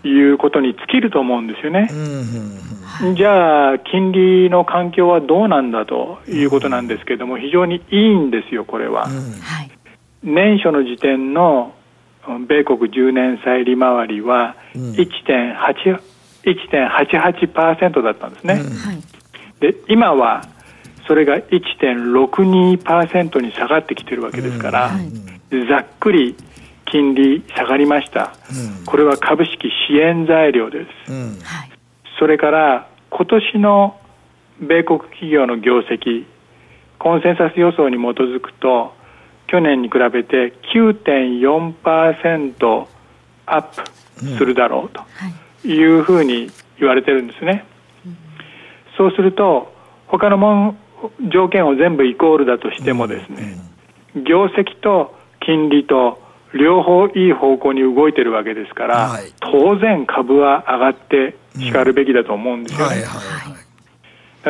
いうことに尽きると思うんですよね、うんうん、じゃあ金利の環境はどうなんだということなんですけども、非常にいいんですよこれは、うんはい、年初の時点の米国じゅうねん債利回りは いってんはち、いってんはちはちパーセント だったんですね、うんはい、で今はそれが いってんろくにパーセント に下がってきてるわけですから、うんはい、ざっくり金利下がりました、うん、これは株式支援材料です、うん、それから今年の米国企業の業績コンセンサス予想に基づくと去年に比べて きゅうてんよんパーセント アップするだろうというふうに言われてるんですね、うん、そうすると他のもん条件を全部イコールだとしてもですね、うん、業績と金利と両方いい方向に動いてるわけですから、はい、当然株は上がってしかるべきだと思うんですよね、うんはいは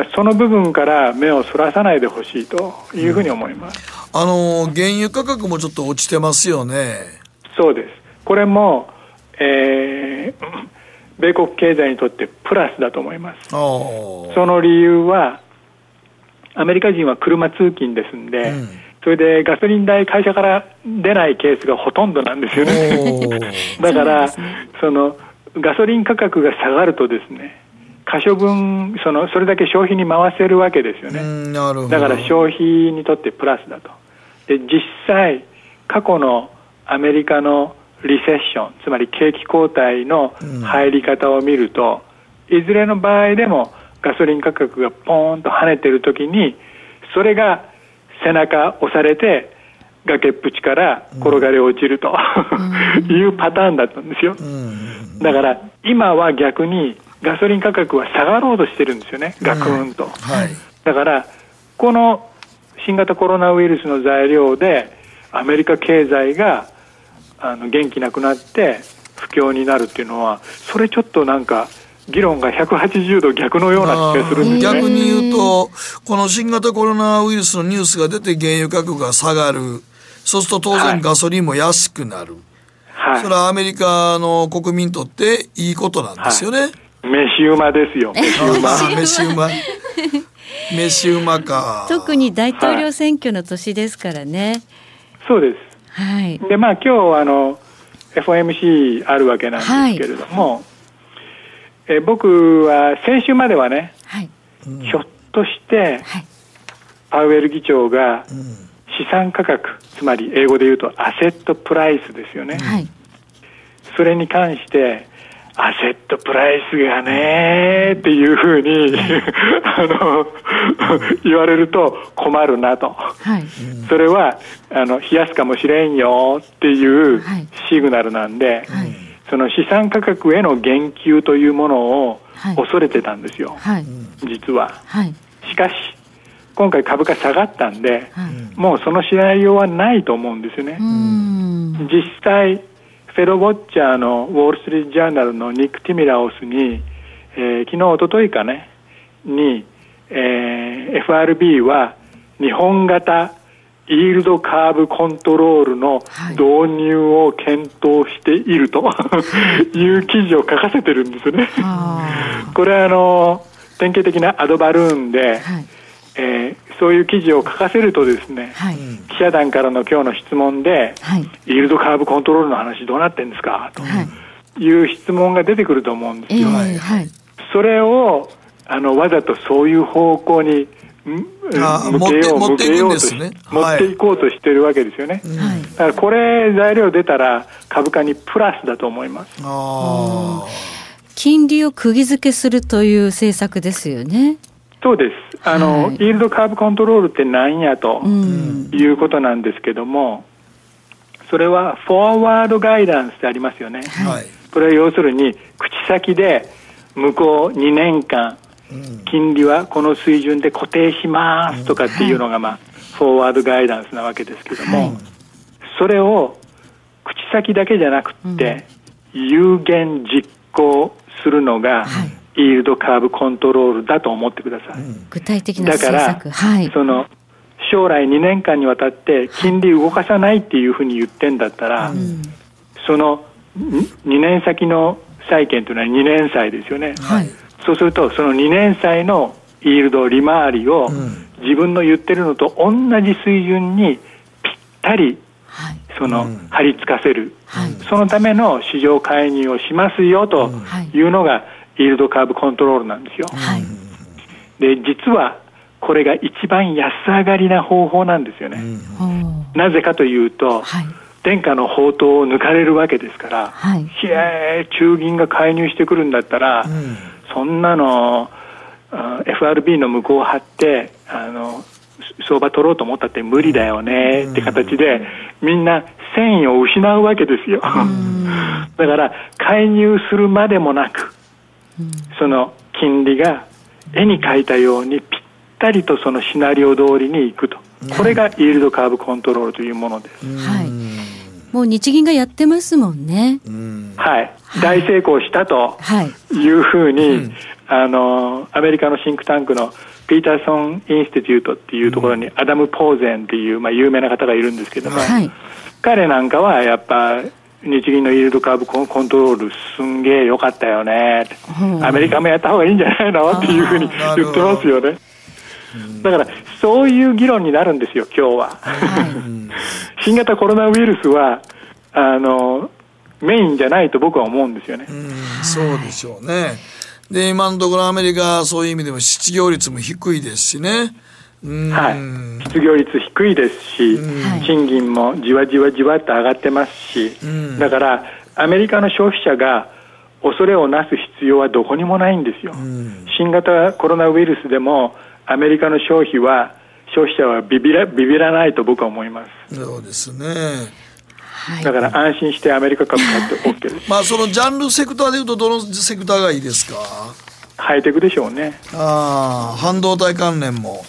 いはい、その部分から目をそらさないでほしいというふうに思います、うん、あの原油価格もちょっと落ちてますよね。そうです。これも、えー、米国経済にとってプラスだと思います。その理由はアメリカ人は車通勤ですんで、うんそれでガソリン代会社から出ないケースがほとんどなんですよねだからそ、ね、そのガソリン価格が下がるとですね可処分そのそれだけ消費に回せるわけですよね。なるほど。だから消費にとってプラスだと。で実際過去のアメリカのリセッションつまり景気後退の入り方を見ると、うん、いずれの場合でもガソリン価格がポーンと跳ねてるときにそれが背中押されて崖っぷちから転がり落ちると、うん、いうパターンだったんですよ、うん、だから今は逆にガソリン価格は下がろうとしてるんですよね、ガクンと、うんはい、だからこの新型コロナウイルスの材料でアメリカ経済があの元気なくなって不況になるっていうのはそれちょっとなんか議論がひゃくはちじゅうど逆のような気がするんですね。逆に言うとこの新型コロナウイルスのニュースが出て原油価格が下がる。そうすると当然ガソリンも安くなる、はい、それはアメリカの国民にとっていいことなんですよね、はい、飯馬ですよ。飯馬飯馬飯馬か。特に大統領選挙の年ですからね、はい、そうです、はい、でまあ今日あの エフオーエムシー あるわけなんですけれども、はい、え僕は先週まではね、はいうん、ひょっとしてパウエル議長が資産価格、うん、つまり英語で言うとアセットプライスですよね、はい、それに関してアセットプライスがねっていうふうにあの言われると困るなと、はい、それはあの冷やすかもしれんよっていうシグナルなんで、はいはいその資産価格への言及というものを恐れてたんですよ、はい、実は、はい、しかし今回株価下がったんで、はい、もうそのシナリオはないと思うんですよね。うーん実際フェドウォッチャーのウォールストリートジャーナルのニック・ティミラオスに、えー、昨日おとといかねに、えー、エフアールビー は日本型イールドカーブコントロールの導入を検討していると、はい、いう記事を書かせてるんですよね。あこれはあの典型的なアドバルーンで、はいえー、そういう記事を書かせるとですね、はい、記者団からの今日の質問で、はい、イールドカーブコントロールの話どうなってんですかという質問が出てくると思うんですよ、はいえーはい、それをあのわざとそういう方向に向けよう持っていくんですね。持っていこうとしてるわけですよね、はい、だからこれ材料出たら株価にプラスだと思います。あ金利を釘付けするという政策ですよね。そうですあの、はい、イールドカーブコントロールってなんやということなんですけども、それはフォアワードガイダンスでありますよね、はい、これは要するに口先で向こうにねんかん金利はこの水準で固定しますとかっていうのが、まあフォワードガイダンスなわけですけども、それを口先だけじゃなくって有言実行するのがイールドカーブコントロールだと思ってください。具体的な政策だから、その将来にねんかんにわたって金利動かさないっていうふうに言ってんだったら、そのにねんさきの債券というのはにねんさいですよね、はい、そうするとそのにねんさいのイールド利回りを自分の言ってるのと同じ水準にぴったりその張り付かせる、はい、そのための市場介入をしますよというのがイールドカーブコントロールなんですよ、はい、で実はこれが一番安上がりな方法なんですよね、うん、なぜかというと、はい、伝家の宝刀を抜かれるわけですから、はい、ひえー中銀が介入してくるんだったら、うん、そんなの エフアールビー の向こうを張ってあの相場取ろうと思ったって無理だよねって形で、うん、みんな戦意を失うわけですよ、うん、だから介入するまでもなく、うん、その金利が絵に描いたようにぴったりとそのシナリオ通りにいくと、これがイールドカーブコントロールというものです、うん、はい、もう日銀がやってますもんね、うん、はい、大成功したというふうに、はい、うん、あのアメリカのシンクタンクのピーターソンインスティテュートっていうところにアダム・ポーゼンっていう、まあ、有名な方がいるんですけども、はい、彼なんかはやっぱ日銀のイールドカーブコントロールすんげえ良かったよね、うん、アメリカもやった方がいいんじゃないのっていうふうに言ってますよね。だからそういう議論になるんですよ今日は、はい、新型コロナウイルスはあのメインじゃないと僕は思うんですよね。うん、そうでしょうね。で今のところアメリカそういう意味でも失業率も低いですしね、うん、はい、失業率低いですし、うん、賃金もじわじわじわっと上がってますし、うん、だからアメリカの消費者が恐れをなす必要はどこにもないんですよ、うん、新型コロナウイルスでもアメリカの消費は消費者はビビら、ビビらないと僕は思います。そうですね、だから安心してアメリカ株買って OK です。まあそのジャンルセクターでいうとどのセクターがいいですか？ハイテクでしょうね。あ、半導体関連も、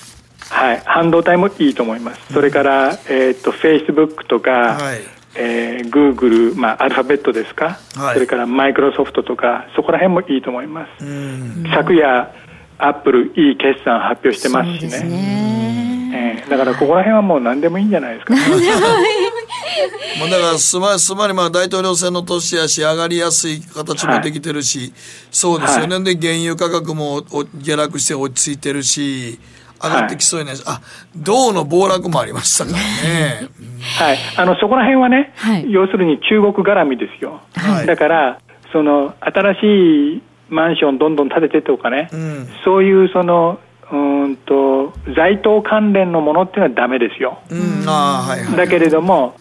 はい、半導体もいいと思います、うん、それから、えー、と Facebook とか、はい、えー、Google、まあ、アルファベットですか、はい、それからマイクロソフトとかそこら辺もいいと思います、うん、昨夜アップルいい決算発表してますし ね, すね、えー、だからここら辺はもう何でもいいんじゃないですか、ね、もうだからつまりまあ大統領選の年やし上がりやすい形もできてるし、はい、そうですよね、はい、で原油価格も下落して落ち着いてるし上がってきそうにないし、はい、あ、銅の暴落もありましたからねはい、あのそこら辺はね、はい、要するに中国絡みですよ、はい、だからその新しいマンションどんどん建ててとかね、うん、そういうそのうんと財投関連のものっていうのはダメですよ、うん、あ、はいはい、だけれども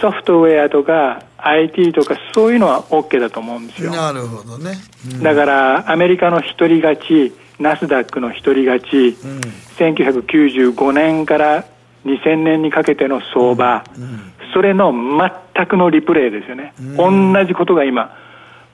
ソフトウェアとか アイティー とかそういうのは OK だと思うんですよ。なるほどね、うん、だからアメリカの一人勝ち、ナスダックの一人勝ち、うん、せんきゅうひゃくきゅうじゅうごねんからにせんねんにかけての相場、うんうん、それの全くのリプレイですよね、うん、同じことが今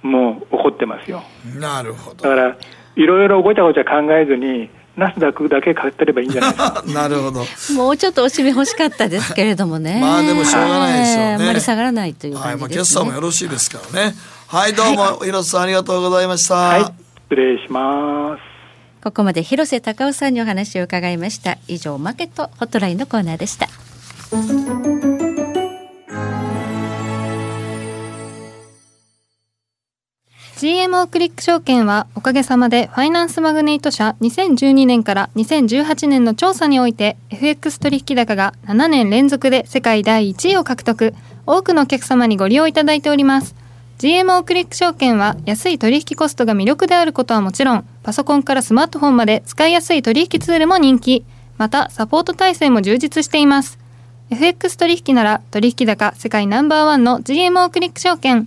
もう起こってますよ。なるほど。だからいろいろごちゃごちゃ考えずにナスダックだけ買ってればいいんじゃないですかなるほどもうちょっとお締め欲しかったですけれどもねまあでもしょうがないでしょうね、えー、あんまり下がらないという感じですね、はい、まあ、決算もよろしいですからね。はい、どうも、はい、広瀬さんありがとうございました。はい、失礼します。ここまで広瀬隆夫さんにお話を伺いました。以上、マーケットホットラインのコーナーでした。ジーエムオー クリック証券はおかげさまでファイナンスマグネイト社にせんじゅうにねんからにせんじゅうはちねんの調査において エフエックス 取引高がななねん連続で世界だいいちいを獲得、多くのお客様にご利用いただいております。 ジーエムオー クリック証券は安い取引コストが魅力であることはもちろん、パソコンからスマートフォンまで使いやすい取引ツールも人気、またサポート体制も充実しています。 エフエックス 取引なら取引高世界ナンバーワンの ジーエムオー クリック証券、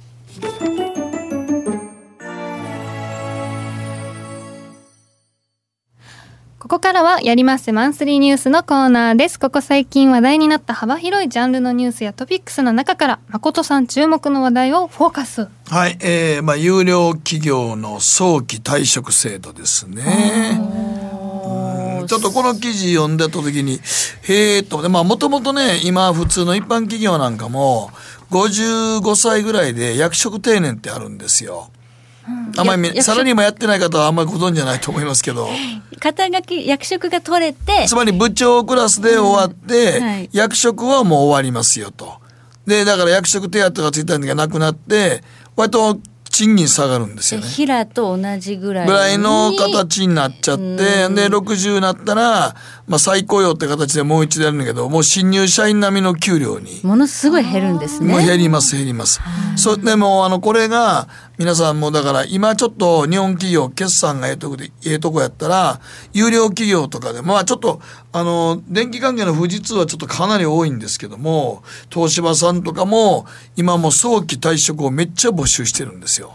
ここからはやりますマンスリーニュースのコーナーです。ここ最近話題になった幅広いジャンルのニュースやトピックスの中から誠さん注目の話題をフォーカス。はい、えーまあ、有料企業の早期退職制度ですね。ちょっとこの記事読んでた時にへーっと、まあもともとね今普通の一般企業なんかもごじゅうごさいぐらいで役職定年ってあるんですよ。あまりサラリーマンやってない方はあんまりご存じゃないと思いますけど、肩書き役職が取れて、つまり部長クラスで終わって、うんはい、役職はもう終わりますよと。でだから役職手当がついたのがなくなって割と賃金下がるんですよね。平と同じぐらいぐらいの形になっちゃって、うん、でろくじゅうになったら、まあ、再雇用って形でもう一度やるんだけど、もう新入社員並みの給料にものすごい減るんですね。もう減ります減ります。それでもあのこれが皆さんもだから今ちょっと日本企業決算がええとこでええとこやったら有料企業とかでまあちょっとあの電気関係の富士通はちょっとかなり多いんですけども、東芝さんとかも今も早期退職をめっちゃ募集してるんですよ。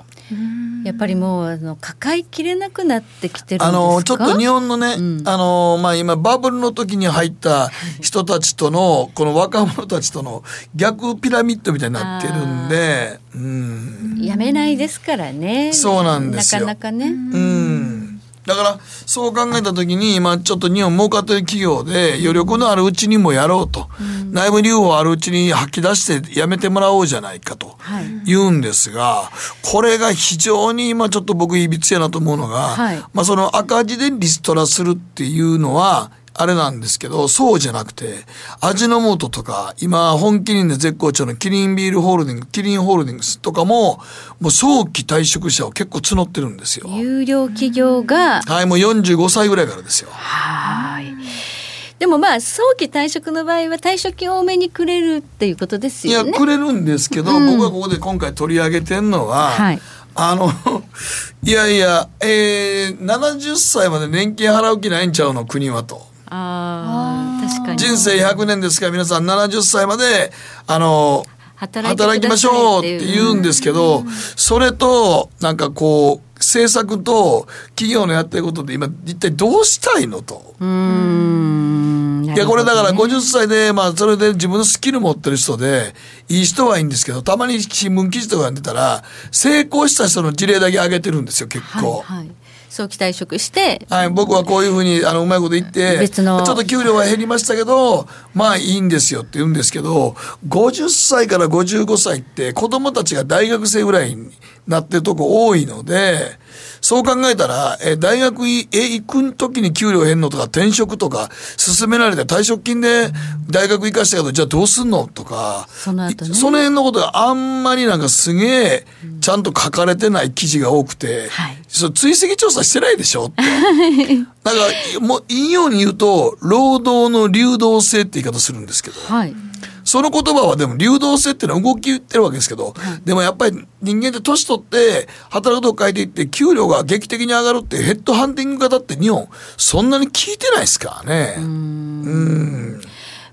やっぱりもうあの抱えきれなくなってきてるんですか。あのちょっと日本のね、うんあのまあ、今バブルの時に入った人たちとのこの若者たちとの逆ピラミッドみたいになってるんで、うん、やめないですからね。そうなんですよ。なかなかね、うん、だからそう考えた時に今ちょっと日本儲かってる企業で余力のあるうちにもやろうと、うん、内部留保あるうちに吐き出してやめてもらおうじゃないかと言うんですが、はい、これが非常に今ちょっと僕いびつやなと思うのが、はいまあ、その赤字でリストラするっていうのはあれなんですけど、そうじゃなくて味の素とか今本麒麟で絶好調のキリンビールホールディングキリンホールディングスとかももう早期退職者を結構募ってるんですよ。有料企業がはいもうよんじゅうごさいぐらいからですよ。はいでもまあ早期退職の場合は退職金多めにくれるっていうことですよね。いやくれるんですけど、うん、僕がここで今回取り上げてんのは、はい、あのいやいや、えー、ななじゅっさいまで年金払う気ないんちゃうの国はと。ああ確かに人生ひゃくねんですから皆さんななじゅっさいまであの働きましょうって言うんですけど、それとなんかこう政策と企業のやってることで今一体どうしたいのと。うーんいやこれだからごじゅっさいでまあそれで自分のスキル持ってる人でいい人はいいんですけど、たまに新聞記事とか出たら成功した人の事例だけ上げてるんですよ結構。はいはい早期退職して、はい、僕はこういうふうにあのうまいこと言って別のちょっと給料は減りましたけどまあいいんですよって言うんですけど、ごじゅっさいからごじゅうごさいって子供たちが大学生ぐらいになってるとこ多いので、そう考えたらえ大学へ行く時に給料減るのとか転職とか勧められて退職金で大学行かしたけどじゃあどうすんのとか その後ね、その辺のことがあんまりなんかすげえちゃんと書かれてない記事が多くて、はい、そ追跡調査してないでしょってなんかもう引用に言うと労働の流動性って言い方するんですけど、はいその言葉はでも流動性っていうのは動きってるわけですけど、でもやっぱり人間って年取って働くとこ変えていって給料が劇的に上がるってヘッドハンティング型って日本そんなに効いてないですからね。うーんうーん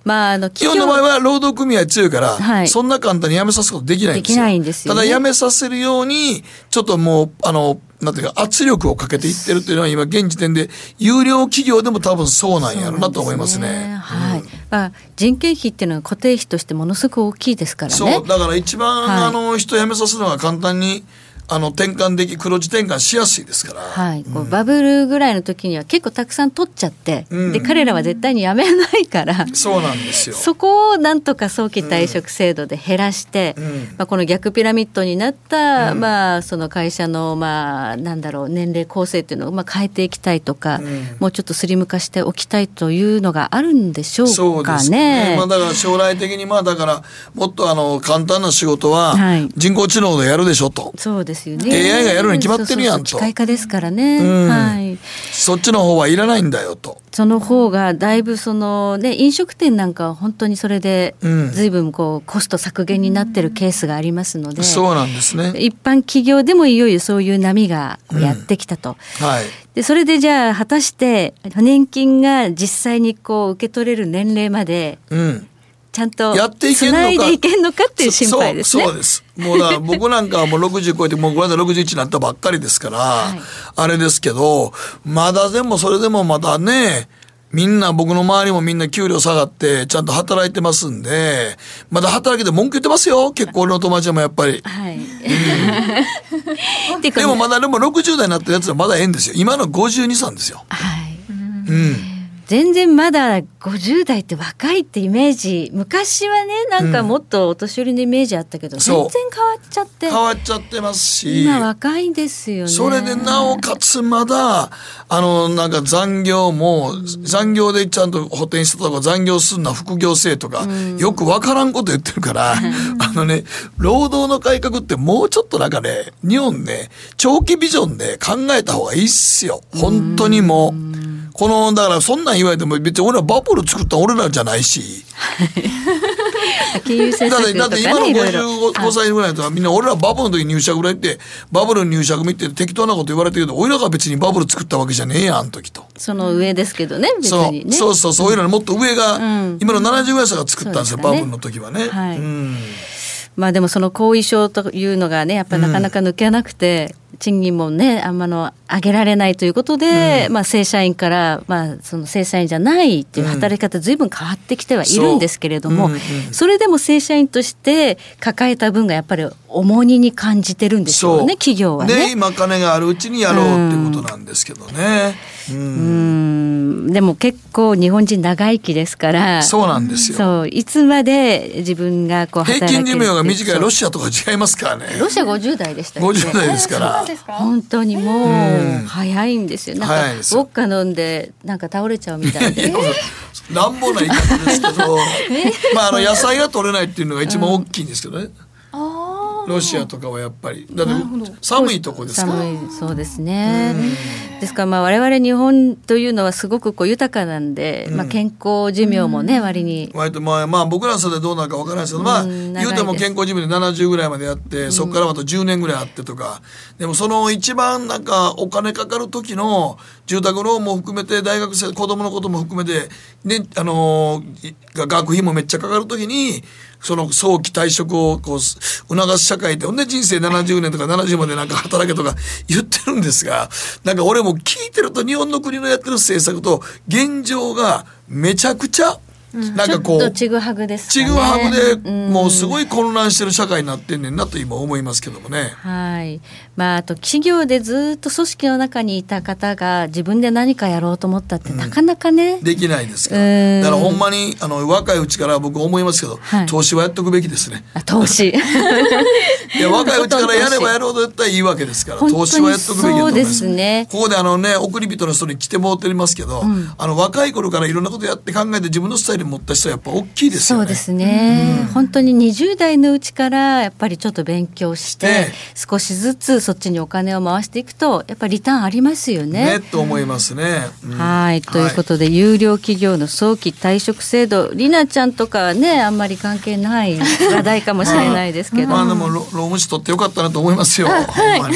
まあ、あの基本の場合は労働組合強いから、はい、そんな簡単に辞めさせることできないんですよ。できないんですよね。ただ辞めさせるようにちょっともうあのなんていうか圧力をかけていってるというのは今現時点で有料企業でも多分そうなんやろうなと思いますね。そうなんですね、はいうんまあ、人件費っていうのは固定費としてものすごく大きいですからね。そうだから一番、はい、あの人辞めさせるのが簡単にあの転換でき黒字転換しやすいですから、はいうん、バブルぐらいの時には結構たくさん取っちゃって、うん、で彼らは絶対にやめないからそうなんですよ。そこをなんとか早期退職制度で減らして、うんまあ、この逆ピラミッドになった、うんまあ、その会社の、まあ、なんだろう年齢構成っていうのをまあ変えていきたいとか、うん、もうちょっとスリム化しておきたいというのがあるんでしょうかね。そうですね、まあ、だから将来的にまあだからもっとあの簡単な仕事は人工知能でやるでしょと。そうですですよね。 エーアイ がやるに決まってるやんと。そうそうそう、機械化ですからね、うん、はい、そっちの方はいらないんだよと。その方がだいぶその、ね、飲食店なんかは本当にそれで随分こうコスト削減になってるケースがありますので、うん、そうなんですね。一般企業でもいよいよそういう波がやってきたと、うん、はい、でそれでじゃあ果たして年金が実際にこう受け取れる年齢まで、うんちゃんとつないでいけんのかっていう心配ですね。そう、そうです。もうだ僕なんかはもうろくじゅう超えてもうこの間ろくじゅういちになったばっかりですから、はい、あれですけどまだでもそれでもまだねみんな僕の周りもみんな給料下がってちゃんと働いてますんでまだ働けて文句言ってますよ。結構俺の友達もやっぱり、はいうん、でもまだでもろくじゅう代になってるやつはまだええんですよ。今のごじゅうに、さんですよ、はい、うん全然まだごじゅう代って若いってイメージ昔はねなんかもっとお年寄りのイメージあったけど、うん、全然変わっちゃって変わっちゃってますし今若いですよね。それでなおかつまだあのなんか残業も残業でちゃんと補填したとか残業するのは副業制とか、うん、よくわからんこと言ってるから、うん、あのね労働の改革ってもうちょっとなんかね日本ね長期ビジョンで考えた方がいいっすよ本当にもう、うんこのだからそんなん言われても別に俺らバブル作った俺らじゃないし金融政策とかねだって今のごじゅうごさいぐらいの人はみんな俺らバブルの時入社ぐらいってバブル入社組って適当なこと言われてるけど俺らが別にバブル作ったわけじゃねえやん時とその上ですけどね別にねそうそうそうそういうのもっと上が、うん、今のななじゅうぐらいの人が作ったんですよ、うん、バブルの時はね、はいうんまあ、でもその後遺症というのがねやっぱなかなか抜けなくて、うん、賃金もねあんまの上げられないということで、うんまあ、正社員から、まあ、その正社員じゃないっていう働き方随分変わってきてはいるんですけれども、うん そ, うんうん、それでも正社員として抱えた分がやっぱり重荷に感じてるんでしょうね企業はね。で今金があるうちにやろうってことなんですけどね、うんうん、でも結構日本人長生きですからそうなんですよ。そういつまで自分がこう働ける平均寿命が短いロシアとか違いますからね。ロシアごじゅう代でしたよね。ごじゅう代ですから本当にもう早いんですよ。なんかウォッカ飲んでなんか倒れちゃうみたいで乱暴な言い方ですけどまああの野菜が取れないっていうのが一番大きいんですけどね、うんロシアとかはやっぱりだって寒いとこですから寒いそうですね、うん、ですからまあ我々日本というのはすごくこう豊かなんで、うんまあ、健康寿命もね、うん、割に割とまあまあ僕らそれでどうなるか分からないですけど、うん、まあ言うても健康寿命でななじゅうぐらいまでやって、うん、そこからまたじゅうねんぐらいあってとかでもその一番なんかお金かかる時の住宅ローンも含めて大学生子供のことも含めて、ねあのー、学費もめっちゃかかる時にその早期退職をこう促す社会でほんで人生ななじゅうねんとかななじゅうまでなんか働けとか言ってるんですがなんか俺も聞いてると日本の国のやってる政策と現状がめちゃくちゃなんかこう、うん、ちょっとちぐはぐですかね。ちぐはぐでもうすごい混乱してる社会になってんねんなと今思いますけどもね、うん、はい、まあ、あと企業でずっと組織の中にいた方が自分で何かやろうと思ったってなかなかね、うん、できないですからだからほんまにあの若いうちから僕思いますけど、はい、投資はやっとくべきですね。あ投資いや若いうちからやればやるほど絶対いいわけですから投資はやっとくべきだと思います。そうですね。ここであのね送り人の人に来てもうてますけど、うん、あの若い頃からいろんなことやって考えて自分のスタイル持った人はやっぱ大きいですよね。そうですね、うん、本当ににじゅう代のうちからやっぱりちょっと勉強して、ね、少しずつそっちにお金を回していくとやっぱりリターンありますよね。ねと思いますね、うん、はいということで、はい、有料企業の早期退職制度りなちゃんとかはねあんまり関係ない話題かもしれないですけど、まあ、まあでも労務士取ってよかったなと思いますよ、はいは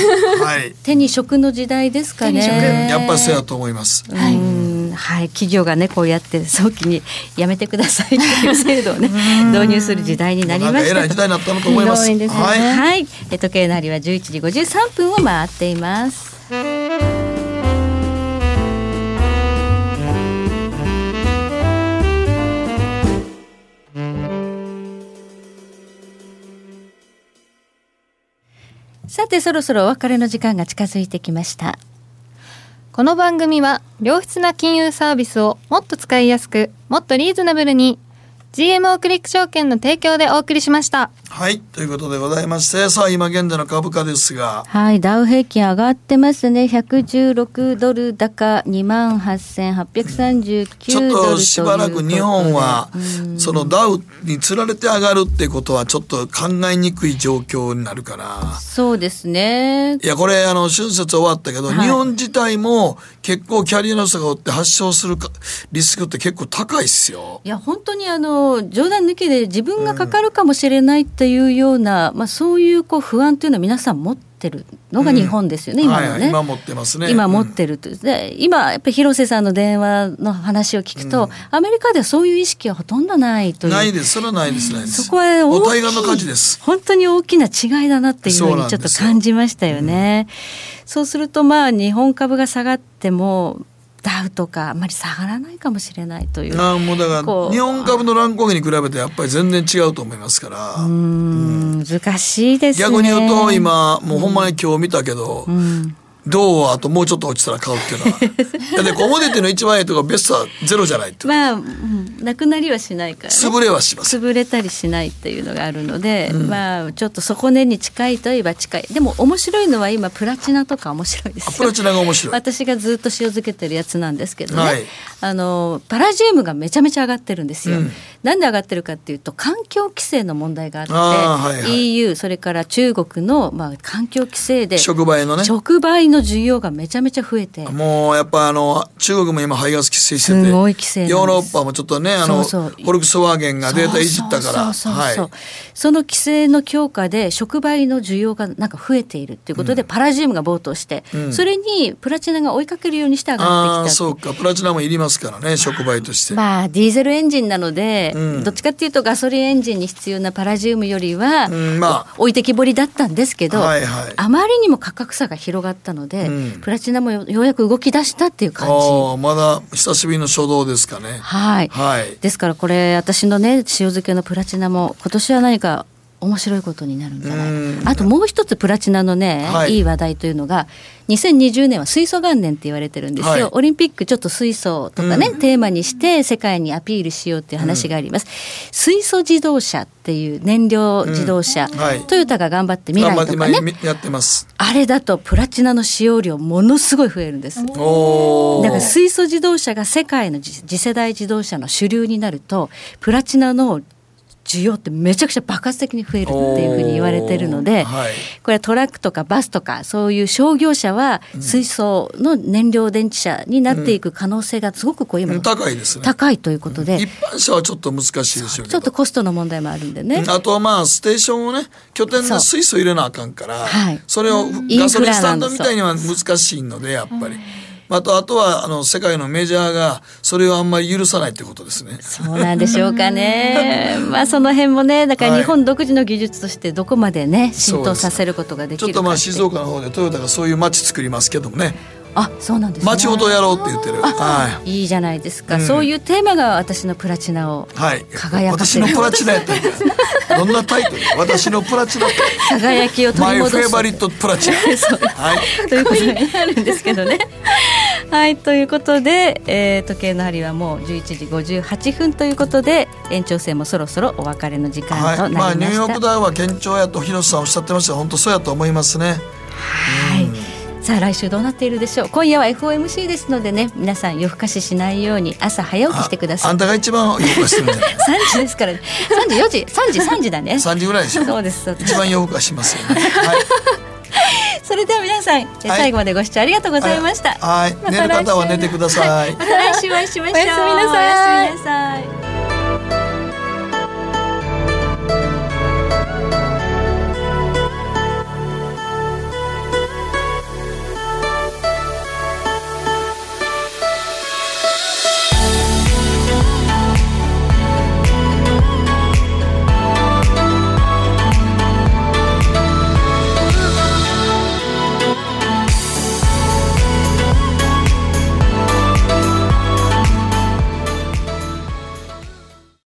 い、手に職の時代ですかね。やっぱりそうやと思います、はいうんはい、企業が、ね、こうやって早期にやめてくださいという制度を、ね、導入する時代になりました。えらい時代になったなと思います。です、ねはいはい、時計の針はじゅういちじごじゅうさんぷんを回っています。さてそろそろお別れの時間が近づいてきました。この番組は良質な金融サービスをもっと使いやすくもっとリーズナブルにジーエムオー クリック証券の提供でお送りしました。はいということでございまして、さあ今現在の株価ですが、はいダウ平均上がってますね。ひゃくじゅうろくドル高 にまんはっせんはっぴゃくさんじゅうきゅうドルという、ちょっとしばらく日本はそのダウにつられて上がるってことはちょっと考えにくい状況になるかな。そうですね。いやこれあの春節終わったけど、はい、日本自体も結構キャリアの人がおって発症するリスクって結構高いっすよ。いや本当にあの冗談抜きで自分がかかるかもしれないっていうような、うんまあ、そうい う, こう不安というのは皆さん持ってるのが日本ですよね、うん、今のね、はいはい、今持ってますね。今持ってると、うん、で今やっぱり広瀬さんの電話の話を聞くと、うん、アメリカではそういう意識はほとんどないという。ないです。それはないですね。そこは大きいお対岸の感じです。本当に大きな違いだなっていうふうにちょっと感じましたよね。そうするとまあ日本株が下がってもダウとかあんまり下がらないかもしれないという。あもうだから日本株の乱高下に比べてやっぱり全然違うと思いますから、うーん、うん、難しいですね。逆に言うと今もうほんまに今日見たけど、うんうんどうあともうちょっと落ちたら買うっていうのはでコモディティの一番いいとこベストはゼロじゃないとまあ、うん、なくなりはしないから、ね、潰れはします。潰れたりしないっていうのがあるので、うん、まあちょっと底根に近いといえば近い。でも面白いのは今プラチナとか面白いですよ。プラチナが面白い。私がずっと塩漬けてるやつなんですけどね、はい、あのパラジウムがめちゃめちゃ上がってるんですよ、うん、なんで上がってるかっていうと環境規制の問題があって、あ、はいはい、イーユー それから中国の、まあ、環境規制で触媒のね触媒の需要がめちゃめちゃ増えて、もうやっぱあの中国も今排ガス規制してて、すごい規制なんです。ヨーロッパもちょっとねあのそうそうフォルクスワーゲンがデータいじったから、その規制の強化で触媒の需要がなんか増えているということで、うん、パラジウムが暴騰して、うん、それにプラチナが追いかけるようにして上がってきた。あそうかプラチナもいりますからね触媒として、まあ、ディーゼルエンジンなので、うん、どっちかっていうとガソリンエンジンに必要なパラジウムよりは、うんまあ、置いてきぼりだったんですけど、はいはい、あまりにも価格差が広がったので、うん、プラチナも よ, ようやく動き出したっていう感じ。あまだ久しぶりの初動ですかね。はい、はい、ですからこれ私のね塩漬けのプラチナも今年は何か面白いことになるんじゃないか。あともう一つプラチナのね、はい、いい話題というのがにせんにじゅうねんは水素元年って言われてるんですよ、はい、オリンピックちょっと水素とかね、うん、テーマにして世界にアピールしようっていう話があります、うん、水素自動車っていう燃料自動車、うんはい、トヨタが頑張って未来とかねやってます。あれだとプラチナの使用量ものすごい増えるんです。おだから水素自動車が世界の次世代自動車の主流になるとプラチナの需要ってめちゃくちゃ爆発的に増えるっていうふうに言われてるので、はい、これトラックとかバスとかそういう商業車は水素の燃料電池車になっていく可能性がすごくこう今、うん、高いですね。高いということで、うん、一般車はちょっと難しいでしょうけどちょっとコストの問題もあるんでね、うん、あとはまあステーションをね拠点の水素入れなあかんから、はい、それをガソリンスタンドみたいには難しいのでやっぱりあと、あとはあの世界のメジャーがそれをあんまり許さないってことですね。そうなんでしょうかねまあその辺もねだから日本独自の技術としてどこまでね浸透させることができるかって、ちょっとまあ静岡の方でトヨタがそういう街作りますけどもね。あそうなんですね。街ごとやろうって言ってる、はい、いいじゃないですか、うん、そういうテーマが私のプラチナを輝かせる、はい、私のプラチナやったんだどんなタイトル私のプラチナ輝きを取り戻すマイフェイバリットプラチナそう、はい、ということになるんですけどねはいということで、えー、時計の針はもうじゅういちじごじゅうはちふんということで延長戦もそろそろお別れの時間となりました、はいまあ、ニューヨークダウは堅調やと広瀬さんおっしゃってましたが本当そうやと思いますね。はい、うん、さあ来週どうなっているでしょう。今夜は エフオーエムシー ですのでね皆さん夜更かししないように朝早起きしてください。 あ, あんたが一番夜更かしするんじゃないさんじですから、ね、さんじよじさんじさんじだねさんじぐらいでしょ。そうですそうです一番夜更かししますよね、はいそれでは皆さん、はい、最後までご視聴ありがとうございました。はい、また来週、寝る方は寝てください。また来週お会いしましょう。おやすみなさい。おやすみなさい。